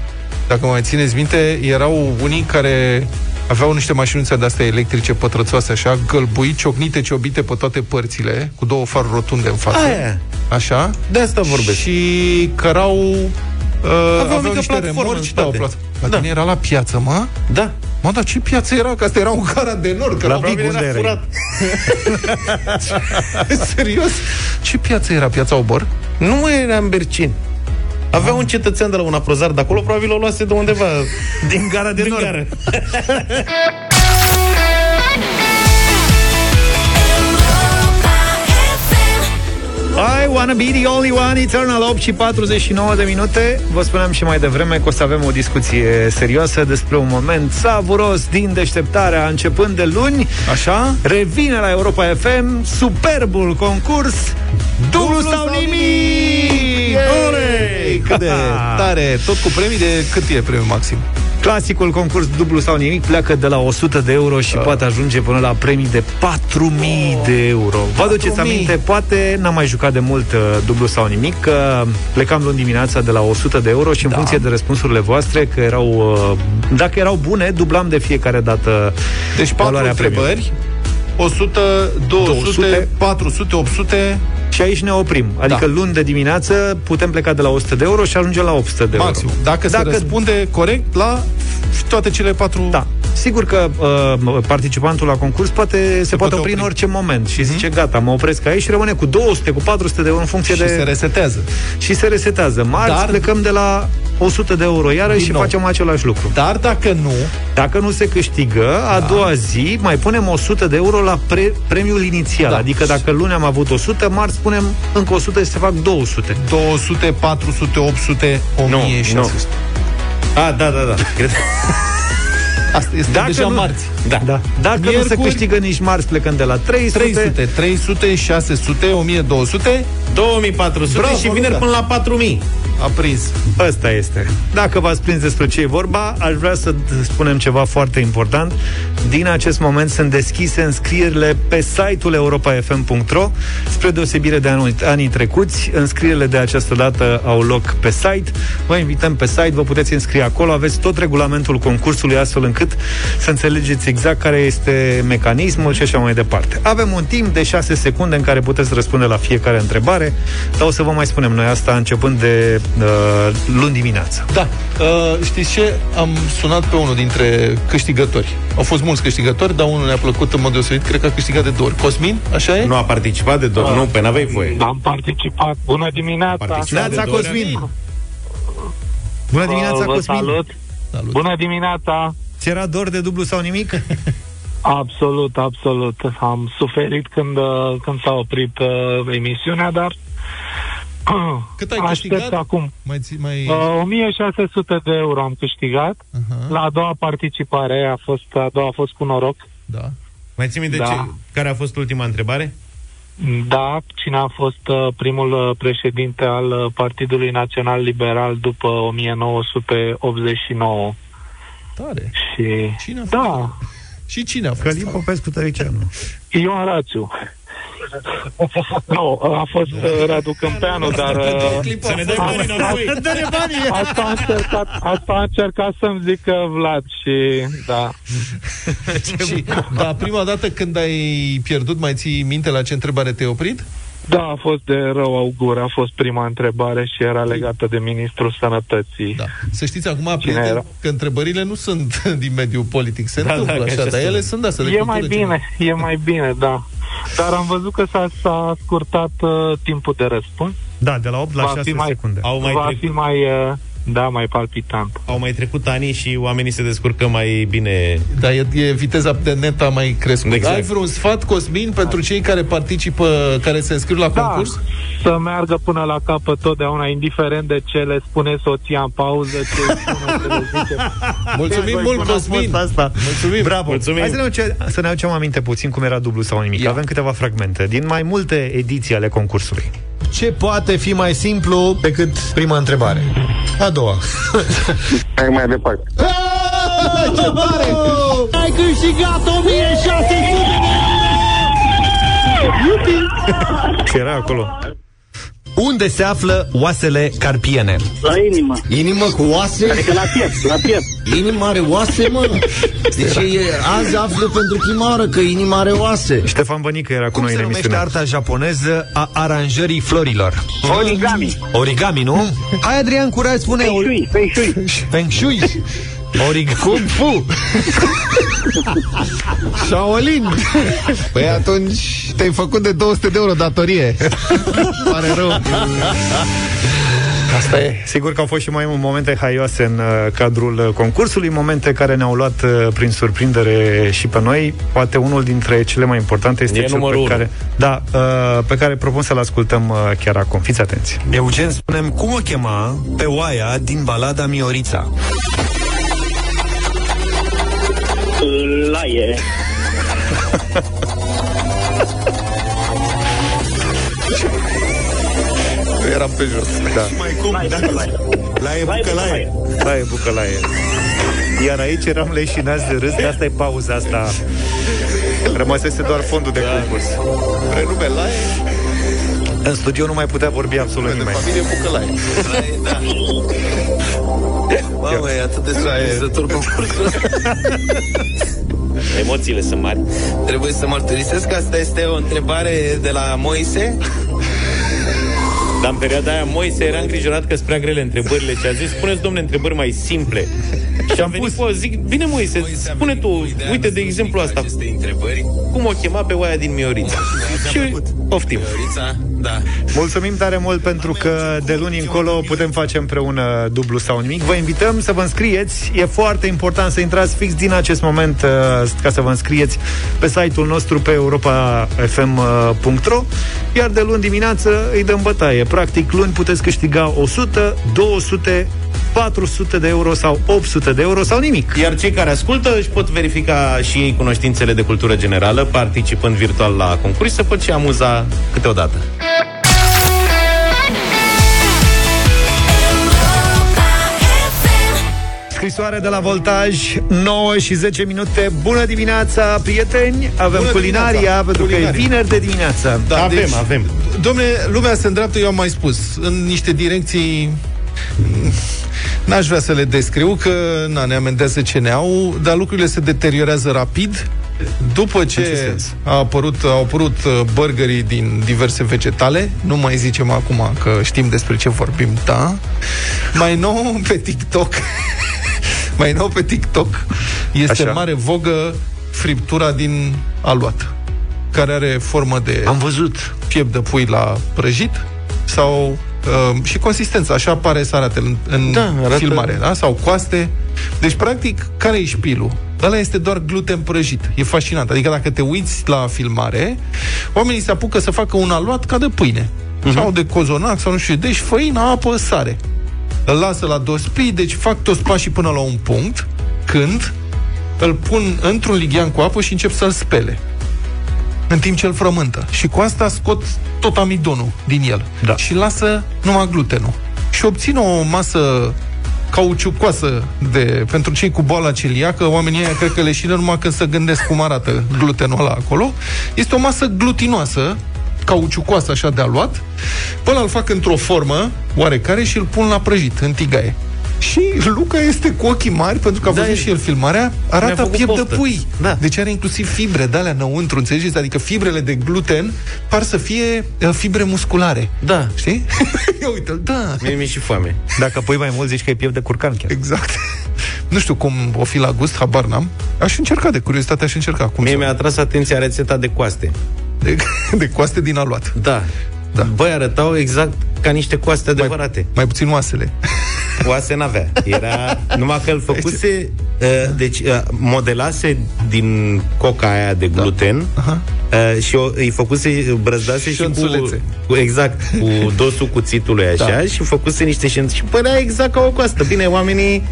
Dacă mă mai țineți minte, erau unii care... aveau niște mașinuțe de-astea electrice pătrățoase așa, gălbui, ciocnite, ciobite pe toate părțile, cu două faruri rotunde în față. Aia. Așa? De asta vorbesc. Și cărau... aveau niște remorci, da, o platformă. La tine era la piață, mă? Da. Mă, dar ce piață era? Că asta era un Gara de Nord, că la pic unde era furat. Serios? Ce piață era? Piața Obor? Nu era în Bercin. Avea un cetățean de la un aprozar de acolo, probabil o luase de undeva din Gara de Nord. Gara. 8:49 Vă spuneam și mai devreme că o să avem o discuție serioasă despre un moment savuros din deșteptarea începând de luni. Așa? Revine la Europa FM superbul concurs Dublu sau nimic! Ore! Cât de tare! Tot cu premii, de cât e premiul maxim? Clasicul concurs Dublu sau nimic pleacă de la 100 de euro și poate ajunge până la premii de 4000 de euro. Vă aduceți aminte, poate n-am mai jucat de mult Dublu sau nimic, că plecam luni dimineața de la 100 de euro și în funcție de răspunsurile voastre, că erau, dacă erau bune, dublam de fiecare dată. Deci 4 întrebări, 100, 200, 400, 800... Și aici ne oprim. Adică luni de dimineață putem pleca de la 100 de euro și ajungem la 800 de euro. Maxim. Dacă se răspunde corect la toate cele patru... Da. Sigur că participantul la concurs se poate opri în orice moment și zice gata, mă opresc aici și rămâne cu 200, cu 400 de euro în funcție de... Și se resetează. Și se resetează. Marți plecăm de la 100 de euro iarăși și facem același lucru. Dar dacă nu se câștigă, a doua zi mai punem 100 de euro la premiul inițial. Da. Adică dacă luni am avut 100, marți punem încă 100 și se fac 200. 200, 400, 800, 1600. Da. Cred. Asta este deja marți. Da. Dacă miercuri, nu se câștigă nici marți plecând de la 300, 600, 1200, 2400. Bravo, și vineri până la 4000. A prins. Asta este. Dacă v-ați prins despre ce e vorba, aș vrea să spunem ceva foarte important. Din acest moment sunt deschise înscrierile pe site-ul europafm.ro. Spre deosebire de anii trecuți, înscrierile de această dată au loc pe site. Vă invităm pe site, vă puteți înscrie acolo. Aveți tot regulamentul concursului, astfel încât să înțelegeți exact care este mecanismul și așa mai departe. Avem un timp de 6 secunde în care puteți răspunde la fiecare întrebare, dar o să vă mai spunem noi asta începând de luni dimineața. Da. Știți ce? Am sunat pe unul dintre câștigători. Au fost mulți câștigători, dar unul ne-a plăcut în mod deosebit. Cred că a câștigat de 2 ori. Cosmin, așa e? Nu a participat de 2 ori. Nu, pe n-aveai voie. Am participat. Bună dimineața. Participat Cosmin. Bună dimineața, Cosmin. Salut. Salut. Bună dimineața. Ți era dor de dublu sau nimic? Absolut, absolut. Am suferit când s-a oprit emisiunea, dar cât ai câștigat? Acum. 1600 de euro am câștigat. Uh-huh. La a doua participare, a doua a fost cu noroc. Da. Mai ții minte care a fost ultima întrebare? Da, cine a fost primul președinte al Partidului Național Liberal după 1989? Tare. Și cine a fost? Da. Și cine a fost? Călin Popescu Tăricianu. Ion Rațiu. Nu, a fost Radu Câmpeanu, dar... Să ne dai banii înapoi! Asta a încercat să-mi zică Vlad și... Da. Dar prima dată când ai pierdut, mai ții minte la ce întrebare te-ai oprit? Da, a fost de rău augur, a fost prima întrebare și era legată de Ministrul Sănătății. Da. Să știți acum, prieteni, că întrebările nu sunt din mediul politic, se întâmplă așa, dar ele sunt astea. E mai bine, e mai bine, da. Dar am văzut că s-a scurtat timpul de răspuns. Da, de la 8 la 6 secunde. Va fi mai palpitant. Au mai trecut ani și oamenii se descurcă mai bine. Da, e viteza de net a mai crescut. Exact. Ai vreun sfat, Cosmin, pentru cei care participă, care se înscriu la concurs? Să meargă până la capăt totdeauna, indiferent de ce le spune soția în pauză, ce spune, mulțumim mult, Cosmin! Asta. Mulțumim! Bravo! Mulțumim. Hai să ne aducem aminte puțin cum era dublu sau nimic. Ia. Avem câteva fragmente din mai multe ediții ale concursului. Ce poate fi mai simplu decât prima întrebare? A doua. Hai mai departe. Ce tare! Ai câștigat 1600 de euro! Ce era acolo? Unde se află oasele carpiene? La inimă. Inimă cu oase? Adică la piept. Inima are oase, mă? Deci azi află pentru prima oară că inima are oase. Ștefan Bănică era cu noi în emisiune. Cum se numește arta japoneză a aranjării florilor? Origami. Origami, nu? Hai, Adrian Curai, spune... Feng Shui. Origami. Fu. Shaolin. Păi atunci te-ai făcut de 200 de euro datorie. Pare rău. Asta e. Sigur că au fost și mai momente haioase în cadrul concursului, momente care ne-au luat prin surprindere și pe noi. Poate unul dintre cele mai importante este cel pe care propun să-l ascultăm chiar acum. Fiți atenți. Eugen, spune-mi cum o chema pe oaia din balada Miorița? Laie. Eram pe jos. Da. Mai cum? Laie bucălaie. Iar aici eram leșinați de râs, de asta e pauza asta. Rămăsese doar fondul de concurs. Renume Laie. În studio nu mai putea vorbi absolut nimeni. De familie bucălaie. Da. Mamă, e atât de surprinzător concursul ăsta. Emoțiile sunt mari. Trebuie să mărturisesc că asta este o întrebare de la Moise. Dar în perioada aia Moise era îngrijorat că sunt prea grele întrebările și a zis, spuneți, domne, întrebări mai simple. Și am venit cu zic, bine Moise, spune tu, uite de exemplu asta, cum o chema pe oaia din Miorița. Și poftim. Da. Mulțumim tare mult pentru că de luni încolo putem face împreună dublu sau nimic. Vă invităm să vă înscrieți. E foarte important să intrați fix din acest moment ca să vă înscrieți pe site-ul nostru pe europafm.ro. Iar de luni dimineață îi dăm bătaie. Practic luni puteți câștiga 100, 200, 400 de euro sau 800 de euro sau nimic. Iar cei care ascultă își pot verifica și ei cunoștințele de cultură generală participând virtual la concurs, se pot și amuza câteodată. 9:10. Bună dimineața, prieteni. Avem bună culinaria dimineața. Pentru că e vineri de dimineață. Da, avem. Dom'le, lumea se îndreaptă, eu am mai spus, în niște direcții n-aș vrea să le descriu, că ne amendează ce ne au, dar lucrurile se deteriorează rapid. După ce au apărut burgerii din diverse vegetale, nu mai zicem acum că știm despre ce vorbim, da? Mai nou pe TikTok este în mare vogă friptura din aluat, care are formă de piept de pui la prăjit sau și consistența, așa pare să arate în filmare, da? Sau coaste. Deci, practic, care e șpilul? Ăla este doar gluten prăjit. E fascinant. Adică dacă te uiți la filmare, oamenii se apucă să facă un aluat ca de pâine. Sau de cozonac, sau nu știu. Deci făină, apă, sare. Îl lasă la dospi, deci fac toți pașii până la un punct, când îl pun într-un lighean cu apă și încep să-l spele, în timp ce îl frământă. Și cu asta scot tot amidonul din el. Da. Și lasă numai glutenul. Și obțin o masă cauciucoasă de, pentru cei cu boala celiacă, oamenii aia cred că leșină numai când se gândesc cum arată glutenul ăla acolo. Este o masă glutinoasă, cauciucoasă așa de aluat. Până îl fac într-o formă oarecare și îl pun la prăjit, în tigaie. Și Luca este cu ochii mari, pentru că a văzut și el filmarea, arată piept de pui. Da. Deci are inclusiv fibre de alea înăuntru, înțelegeți? Adică fibrele de gluten par să fie fibre musculare. Da. Știi? Uite-l, da. Mi-e și foame. Dacă pui mai mult, zici că e piept de curcan chiar. Exact. Nu știu cum o fi la gust, habar n-am. Aș încerca, de curiozitate, aș încerca. Cum mi-a atras atenția rețeta de coaste. De coaste din aluat. Da. Da. Băi, arătau exact ca niște coaste adevărate. Mai puțin oasele. Oase n-avea. Era numai că îl făcuse, modelase din coca aia de gluten, da. Și îi făcuse brăzdase și cu exact, cu dosul cuțitului așa, da. Și făcuse niște șențe și părea exact ca o coastă. Bine, oamenii,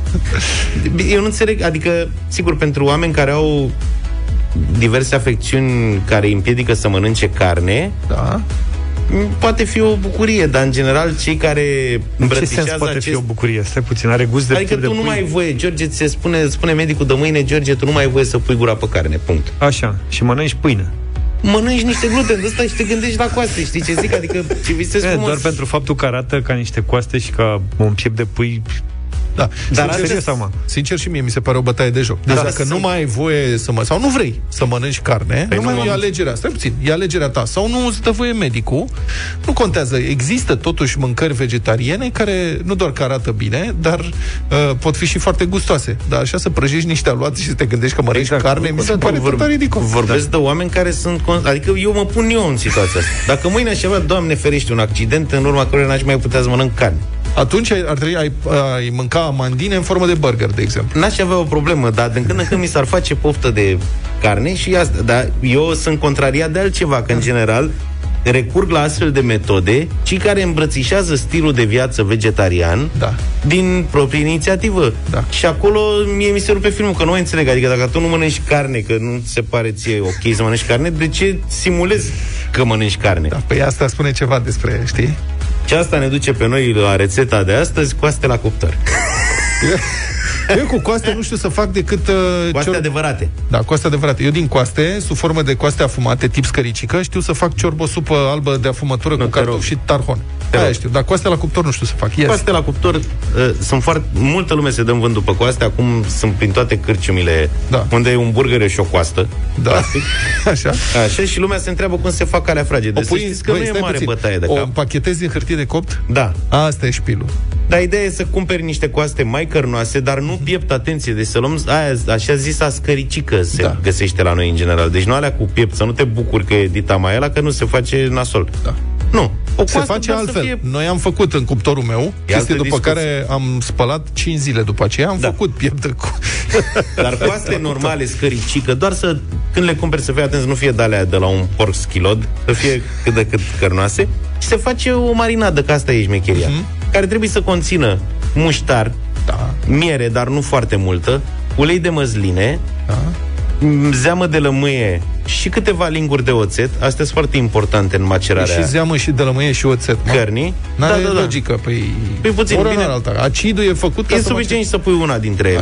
eu nu înțeleg, adică, sigur, pentru oameni care au diverse afecțiuni care îi împiedică să mănânce carne, da, poate fi o bucurie, dar în general cei care îmbrățișează acest... poate fi o bucurie? Stai puțin, are gust de... Adică tu nu mai ai voie, George, ți se spune medicul de mâine, George, tu nu mai ai voie să pui gura pe carne, punct. Așa, și mănânci pâine. Mănânci niște gluten de ăsta și te gândești la coaste, știi ce zic? Adică ce visezi frumos. Doar pentru faptul că arată ca niște coaste și ca un piept de pui... Da. Dar sincer și mie mi se pare o bătaie de joc. Deci dacă nu mai ai voie să sau nu vrei să mănânci carne, păi nu mai e alegerea. Stai puțin, e alegerea ta. Sau nu îți dă voie medicul. Nu contează, există totuși mâncări vegetariene care nu doar că arată bine, dar pot fi și foarte gustoase. Dar așa să prăjești niște aluați și să te gândești că mănânci carne, mi se pare total ridicol. Vorbesc de oameni care sunt... Adică eu mă pun eu în situația asta. Dacă mâine aș avea, Doamne ferește, un accident în urma căruia n-aș mai putea să mănânc carne, atunci ar trebui ai mânca amandine în formă de burger, de exemplu. N-aș avea o problemă, dar din când în când mi s-ar face poftă de carne și asta. Dar eu sunt contrariat de altceva, că în general recurg la astfel de metode cei care îmbrățișează stilul de viață vegetarian, da, din proprie inițiativă. Da. Și acolo mie mi se rupe filmul, că nu mai înțeleg. Adică dacă tu nu mănânci carne, că nu se pare ție ok să mănânci carne, de ce simulezi că mănânci carne? Da, păi asta spune ceva despre, știi? Și asta ne duce pe noi la rețeta de astăzi, coaste la cuptor. Eu cu coaste nu știu să fac decât... coaste adevărate. Da, coaste adevărate. Eu din coaste, sub formă de coaste afumate, tip scăricică, știu să fac ciorbă, supă albă de afumătură cu cartofi și tarhon. Aia știu, dar coaste la cuptor nu știu să fac. Coaste la cuptor, sunt foarte... Multă lume se dă în vânt după coaste, acum sunt prin toate cârciumile, da, unde e un burger și o coastă. Da, așa. Așa, și lumea se întreabă cum se fac alea frage. Deci știți că nu e mare bătaie de cap. O împachetezi în hârtie de copt? Da. Asta e șpilul. Dar ideea e să cumperi niște coaste mai cărnoase, dar nu piept, atenție, deci să luăm aia, așa zisa scăricică se găsește la noi în general. Deci nu alea cu piept, să nu te bucuri că e dita mai ăla, că nu se face nasol. Da. Nu. Se face altfel. Noi am făcut în cuptorul meu, chestii după care am spălat 5 zile după aceea, am făcut piept de cu... Dar coaste normale, scăricică, doar să, când le cumperi, să fii atent să nu fie de alea de la un porc schilod, să fie cât de cât cărnoase. Și se face o marinadă, că asta e șmecheria, care trebuie să conțină muștar, da, miere, dar nu foarte multă, ulei de măsline, da, zeamă de lămâie și câteva linguri de oțet. Astea sunt foarte importante în macerarea. Și zeamă și de lămâie și oțet, mă? Cărnii. N-are logică, păi puțin, ori bine. Alta. Acidul e făcut ca să... E suficient să pui una dintre ele.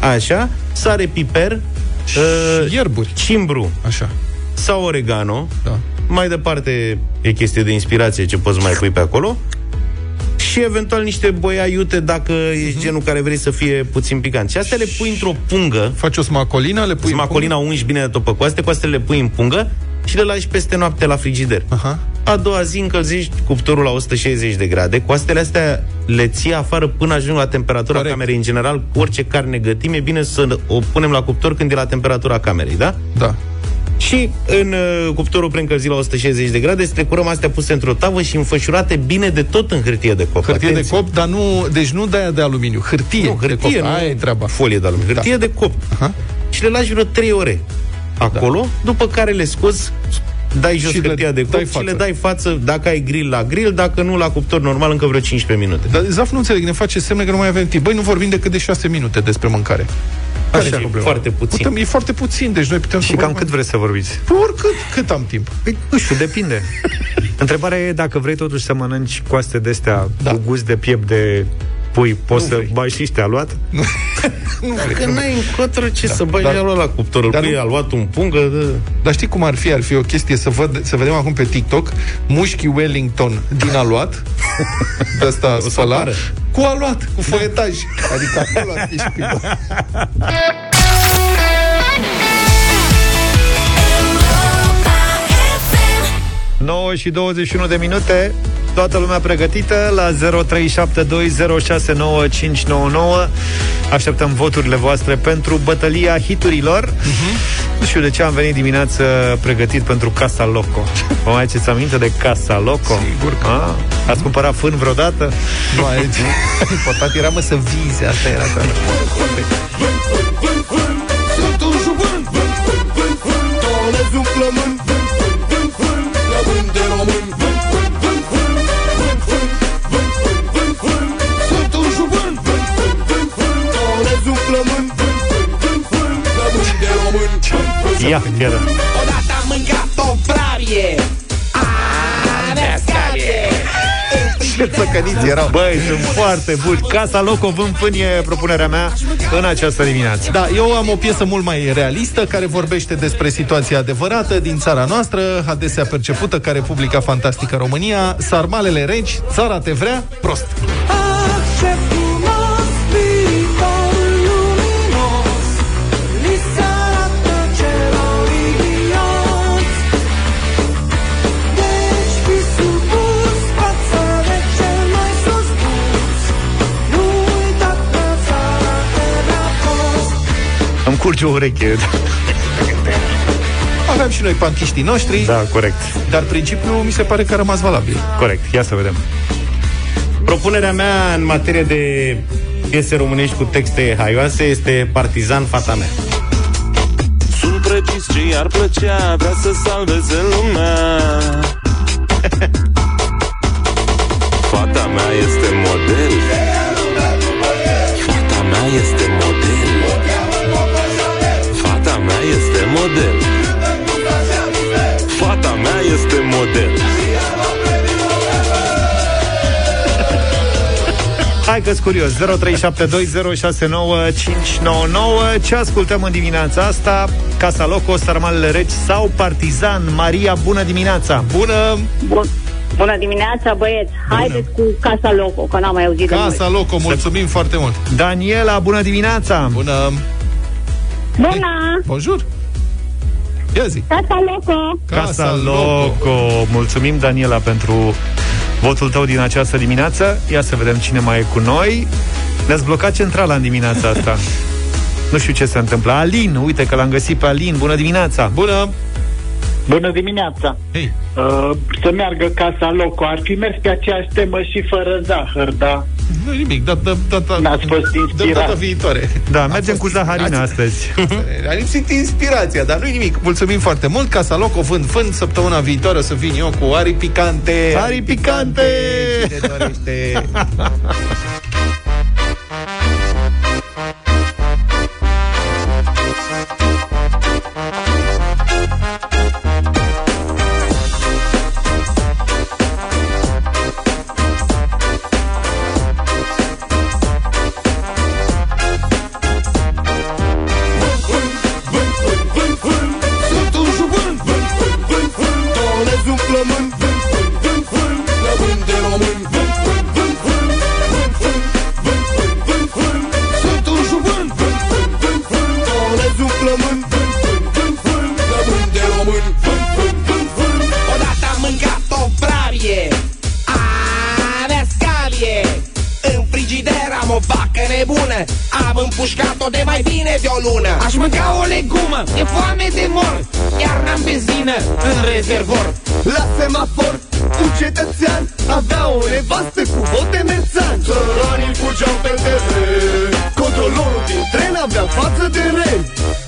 Așa. Sare, piper, ierburi, cimbru, așa, sau oregano. Da. Mai departe e chestie de inspirație ce poți mai pui pe acolo. și eventual niște boi aiute dacă ești genul care vrei să fie puțin picant. Și astea le pui într-o pungă. Faci o smacolină, le pui smacolina, ungi bine de tot pe coaste, coastele le pui în pungă și le lași peste noapte la frigider. Aha. A doua zi încălzești cuptorul la 160 de grade, coastele astea le ții afară până ajung la temperatura Corect. Camerei. În general, cu orice carne gătim, e bine să o punem la cuptor când e la temperatura camerei, da? Da. Și în cuptorul preîncălzit la 160 de grade, strecurăm astea puse într-o tavă și înfășurate bine de tot în hârtie de cop. Hârtie Atenție. De cop, dar nu, deci nu de aia de aluminiu, hârtie de cop. Aia e treaba. Folie de aluminiu, hârtie de cop. Aha. Și le lași vreo 3 ore acolo, după care le scoți, dai jos hârtia de cop și le dai față, dacă ai grill la grill, dacă nu la cuptor normal, încă vreo 15 minute. Dar Zaf nu înțeleg, ne face semne că nu mai avem timp. Băi, nu vorbim decât de 6 minute despre mâncare. Așa, e foarte puțin. Putem, e foarte puțin, deci noi putem. Și cam cât vreți să vorbiți? Păi oricât, cât am timp. Păi, nu știu, depinde. Întrebarea e dacă vrei totuși să mănânci coaste de astea cu gust de piept de pui, poți să bai și te-a luat? Nu. Dacă n-ai încotro, ce să bai și-a luat la cuptorul. Păi a luat un pungă. Dar știi cum ar fi? Ar fi o chestie să vedem acum pe TikTok mușchi Wellington din aluat de ăsta spălat cu aluat, cu foietaj. Adică acolo ar fi știu. 9 și 21 de minute. Toată lumea pregătită la 0372069599. Așteptăm voturile voastre pentru bătălia hiturilor. Nu știu de ce am venit dimineață pregătit pentru Casa Loco. Vă mai țineți aminte de Casa Loco? Sigur că ați cumpărat fân vreodată? Nu, aici important era mă să vize. Asta era ta. Sunt un jubân. Toalez un plămân. Ia, iară. Odată am mâncat o prarie. Avea scarie. Ce țăcăniți erau. Băi, sunt foarte buni. Casa Loco Vânt Fân e propunerea mea în această dimineață. Da, eu am o piesă mult mai realistă care vorbește despre situația adevărată din țara noastră, adesea percepută ca Republica Fantastică România. Sarmalele reci, țara te vrea prost. Curge o ureche. Aveam și noi panchiștii noștri. Da, corect. Dar principiul mi se pare că a rămas valabil. Corect, ia să vedem. Propunerea mea în materie de piese românești cu texte haioase este Partizan, fata mea. Sunt precis ce i-ar plăcea, vrea să salveze lumea. Fata mea este model. Fata mea este model. Este model. Fata mea este model. Hai că-s curios. 0372069599. Ce ascultăm în dimineața asta? Casa Loco, Sarmalele Reci sau Partizan? Maria, bună dimineața. Bună. Bună dimineața, băieți. Haideți cu Casa Loco, că n-am mai auzit Casa de mult. Loco, mulțumim foarte mult. Daniela, bună dimineața. Bună. Bună! Bonjour! Ia zi! Casa Loco! Casa Loco! Mulțumim, Daniela, pentru votul tău din această dimineață. Ia să vedem cine mai e cu noi. Ne-ați blocat centrala în dimineața asta. Nu știu ce se întâmplă. Alin, uite că l-am găsit pe Alin. Bună dimineața! Bună! Bună dimineața! Hey. Să meargă Casa Loco. Ar fi mers pe aceeași temă și fără zahăr, da? Nu nimic, data viitoare. Da, mergem cu Zaharina astăzi. A lipsit inspirația, dar nu nimic. Mulțumim foarte mult, Casa Loco Vânt Fân. Săptămâna viitoare o să vin eu cu arii picante. Arii picante! Cine dorește? Vânt, vânt, vânt, vânt, la vânt de român. Vânt, vânt, vânt, vânt, mișcat-o de mai bine de o lună. Aș mânca o legumă, e foame de mor, iar n-am benzină în rezervor. La semafor, un cetățean avea o nevastă cu bote merțan. Țăranii fugeau pe teren, controlorul din tren avea față de ren.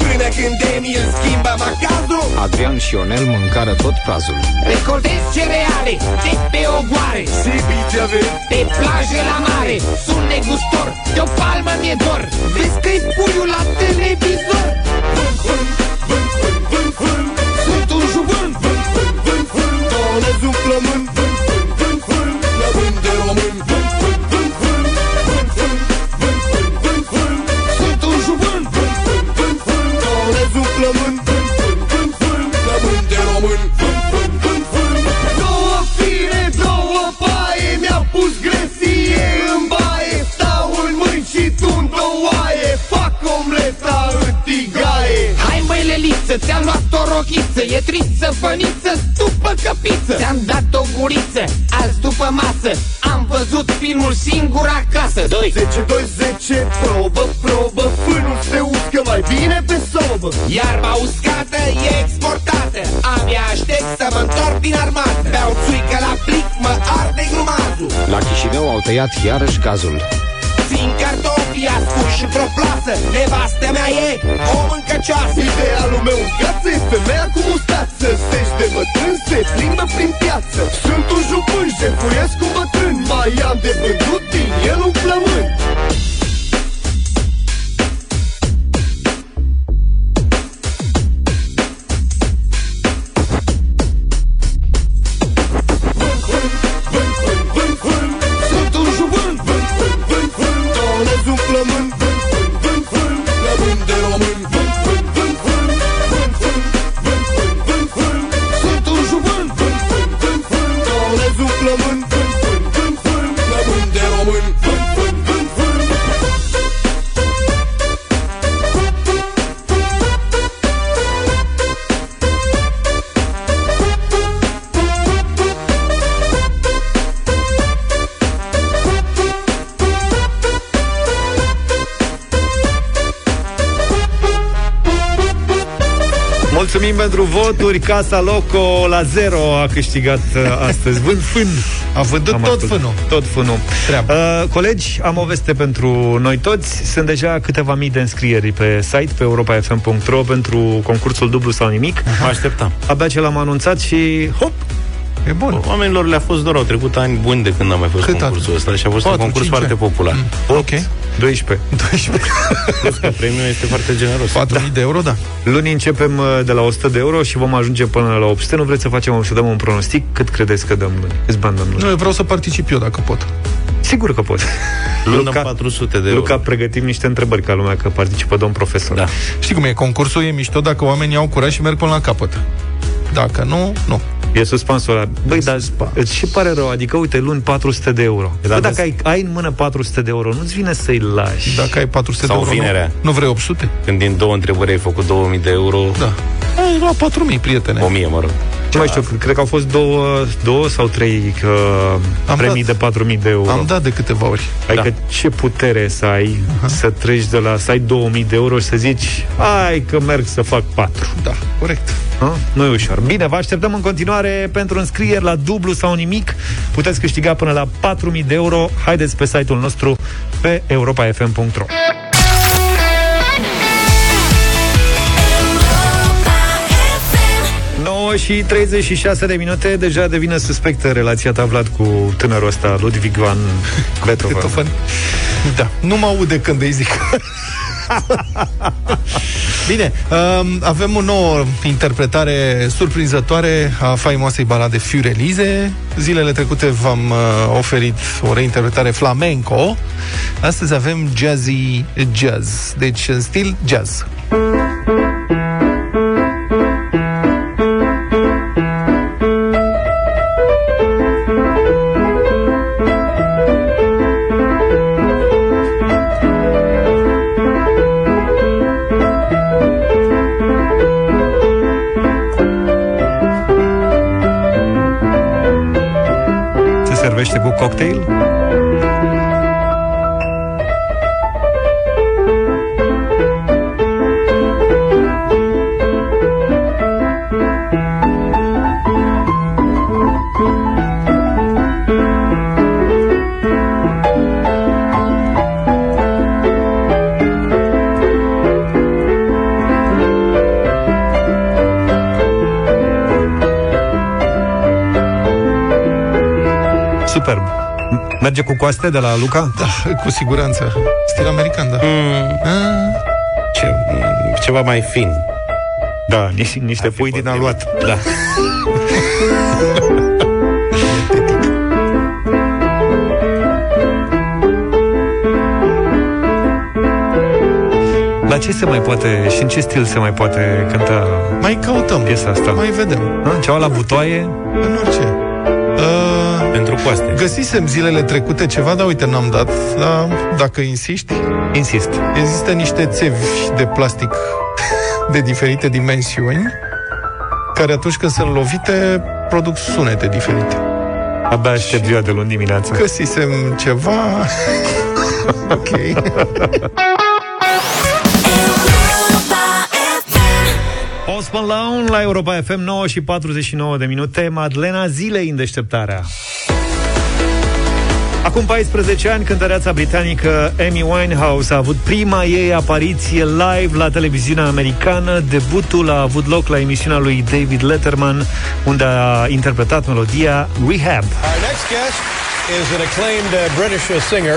Până când Emil schimba macazul, Adrian și Ionel mâncară tot prazul. Recoltez cereale de pe ogoare, se bice avem pe plaje la mare. Sunt negustor, de-o palmă mi-e dor, vezi că-i puiul la televizor. Vân, vân, vân, vân, vân, vân, sunt un juvân. Vân, vân, vân, vân, donez un plămân. Vân, vân, vân, vân, la vân de român. Vân, vân, vân, vân, vân, vân, vân, vân, vân, vân, sunt un juvân. Vân, vân, vân, vân, donez un plămân. Vân, vân, vân, vân, la vân de român. Vân, vân, vân, vân, două fire, două paie, mi-a pus gresie în baie. Stau în mâini și tund o oaie, fac omleta în tigaie. Hai măi leliță, ți-am luat o rochiță, e triță, făniță, stupă căpiță. Ți-am dat o guriță, azi după masă, am văzut filmul Singur acasă. 10-2-10, probă, probă, fânul se uscă mai bine pe sobă. Iarba uscată e exportată, abia aștept să mă întorc din armată. Beau țuică la plic, mă arde grumazul. La Chișinău au tăiat iarăși gazul. Țin cartofii ascuși într-o plasă, nevastă mea e o mâncăcioasă. Idealul meu în viață e femeia cu mustață, zeci de bătrâni se plimbă prin piață. Sunt un jupân, jefuiesc cu bătrân, mai am de vândut din el un plămân. Mulțumim pentru voturi, Casa Loco la 0 a câștigat astăzi. Vând fân. A vândut tot fânul. Tot fânul. Colegi, am o veste pentru noi toți. Sunt deja câteva mii de înscrieri pe site, pe europafm.ro, pentru concursul dublu sau nimic. Așteptam. Abia ce l-am anunțat și hop! E bun. Oamenilor le-a fost doar, au trecut ani buni de când am mai fost concursul ăsta și a fost 4, un concurs foarte popular. 12. Plus că premiul este foarte generos. 4.000 de euro, da. Luni începem de la 100 de euro și vom ajunge până la 800. Nu vreți să facem, să dăm un pronostic? Cât credeți că dăm luni? Îți bandăm luni. Nu, eu vreau să particip eu dacă pot. Sigur că pot. Luca, 400 de euro. Luca, pregătim niște întrebări ca lumea, că participă domn profesor. Da. Știi cum e? Concursul e mișto dacă oamenii au curaj și merg până la capăt. Dacă nu, nu. E suspansul ăla. Băi, dar îți și pare rău. Adică, uite, luni 400 de euro. Bă, dacă ai în mână 400 de euro, nu-ți vine să-i lași. Dacă ai 400 sau de euro, vinerea, nu vrei 800? Când din două întrebări ai făcut 2000 de euro. Da. Ai luat 4000, prietene. 1000, mă rog. Nu mai știu, cred că au fost două sau trei premii de 4000 de euro. Am dat de câteva ori. Adică ce putere să ai să treci de la, să ai 2000 de euro și să zici, hai că merg să fac 4. Da, corect. Nu e ușor. Bine, vă așteptăm în continuare pentru înscrieri la dublu sau nimic. Puteți câștiga până la 4.000 de euro. Haideți pe site-ul nostru pe europafm.ro. Și 36 de minute. Deja devine suspectă relația ta, Vlad, cu tânărul ăsta, Ludwig van Beethoven. Da, nu mă aude când îi zic. Bine, avem o nouă interpretare surprinzătoare a faimoasei balade Für Elise. Zilele trecute v-am oferit o reinterpretare flamenco. Astăzi avem jazzy jazz, deci în stil jazz. Cu cocktail? superb. Merge cu coaste de la Luca? Da, cu siguranță. Stil american, da. Ceva mai fin. Da, niște pui din aluat. Da. La ce se mai poate și în ce stil se mai poate cânta? Mai căutăm piesa asta. Mai vedem. Ceva la butoaie? În orice. Pentru coaste. Găsisem zilele trecute ceva, dar uite, n-am dat. Dar dacă insisti? Insist. Există niște țevi de plastic de diferite dimensiuni care atunci când sunt lovite produc sunete diferite. Abia aștept ziua de luni dimineața. Găsisem ceva. Ok. Osman la Europa FM, 9:49. Madlena zilei în deșteptarea. Acum 14 ani, cântăreața britanică Amy Winehouse a avut prima ei apariție live la televiziunea americană. Debutul a avut loc la emisiunea lui David Letterman, unde a interpretat melodia Rehab. Our next guest is an acclaimed British singer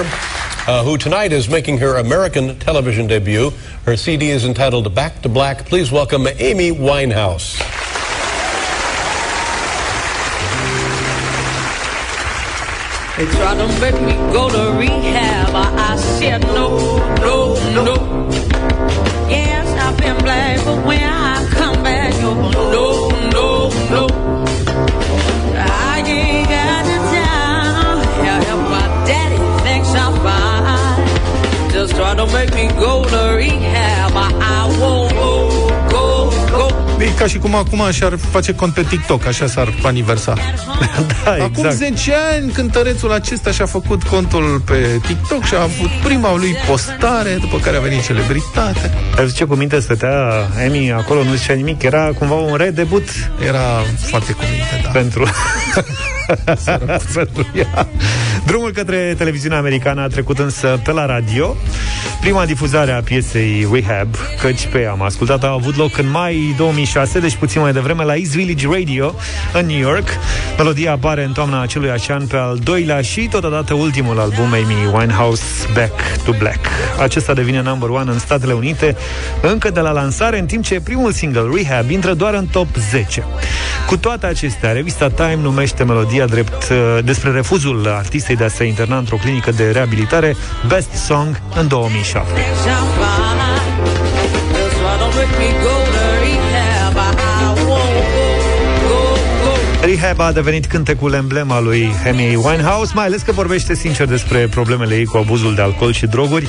who tonight is making her American television debut. Her CD is entitled Back to Black. Please welcome Amy Winehouse. They tried to make me go to rehab. I said no. Yes, I've been black, but when I come back, you'll no. I ain't got the time. Hell, my daddy thinks I'm fine. Just try to make me go to rehab. I won't go. E ca și cum acum și-ar face cont pe TikTok, așa s-ar aniversa. Da, exact. Acum 10 ani cântărețul acesta și-a făcut contul pe TikTok și a avut prima lui postare, după care a venit celebritatea. Dar zice cu minte stătea Amy acolo, nu zicea nimic, era cumva un redebut. Era foarte cu minte, da. Pentru... Drumul către televiziunea americană a trecut însă pe la radio. Prima difuzare a piesei Rehab, căci pe am ascultat, a avut loc în mai 2006, deci puțin mai devreme, la East Village Radio în New York. Melodia apare în toamna acelui an pe al doilea și totodată ultimul album Amy Winehouse, Back to Black. Acesta devine number one în Statele Unite încă de la lansare, în timp ce primul single, Rehab, intră doar în top 10. Cu toate acestea, revista Time numește melodia drept despre refuzul artistei de a se interna într-o clinică de reabilitare Best Song în 2007. Rehab a devenit cântecul emblema lui Amy Winehouse, mai ales că vorbește sincer despre problemele ei cu abuzul de alcool și droguri.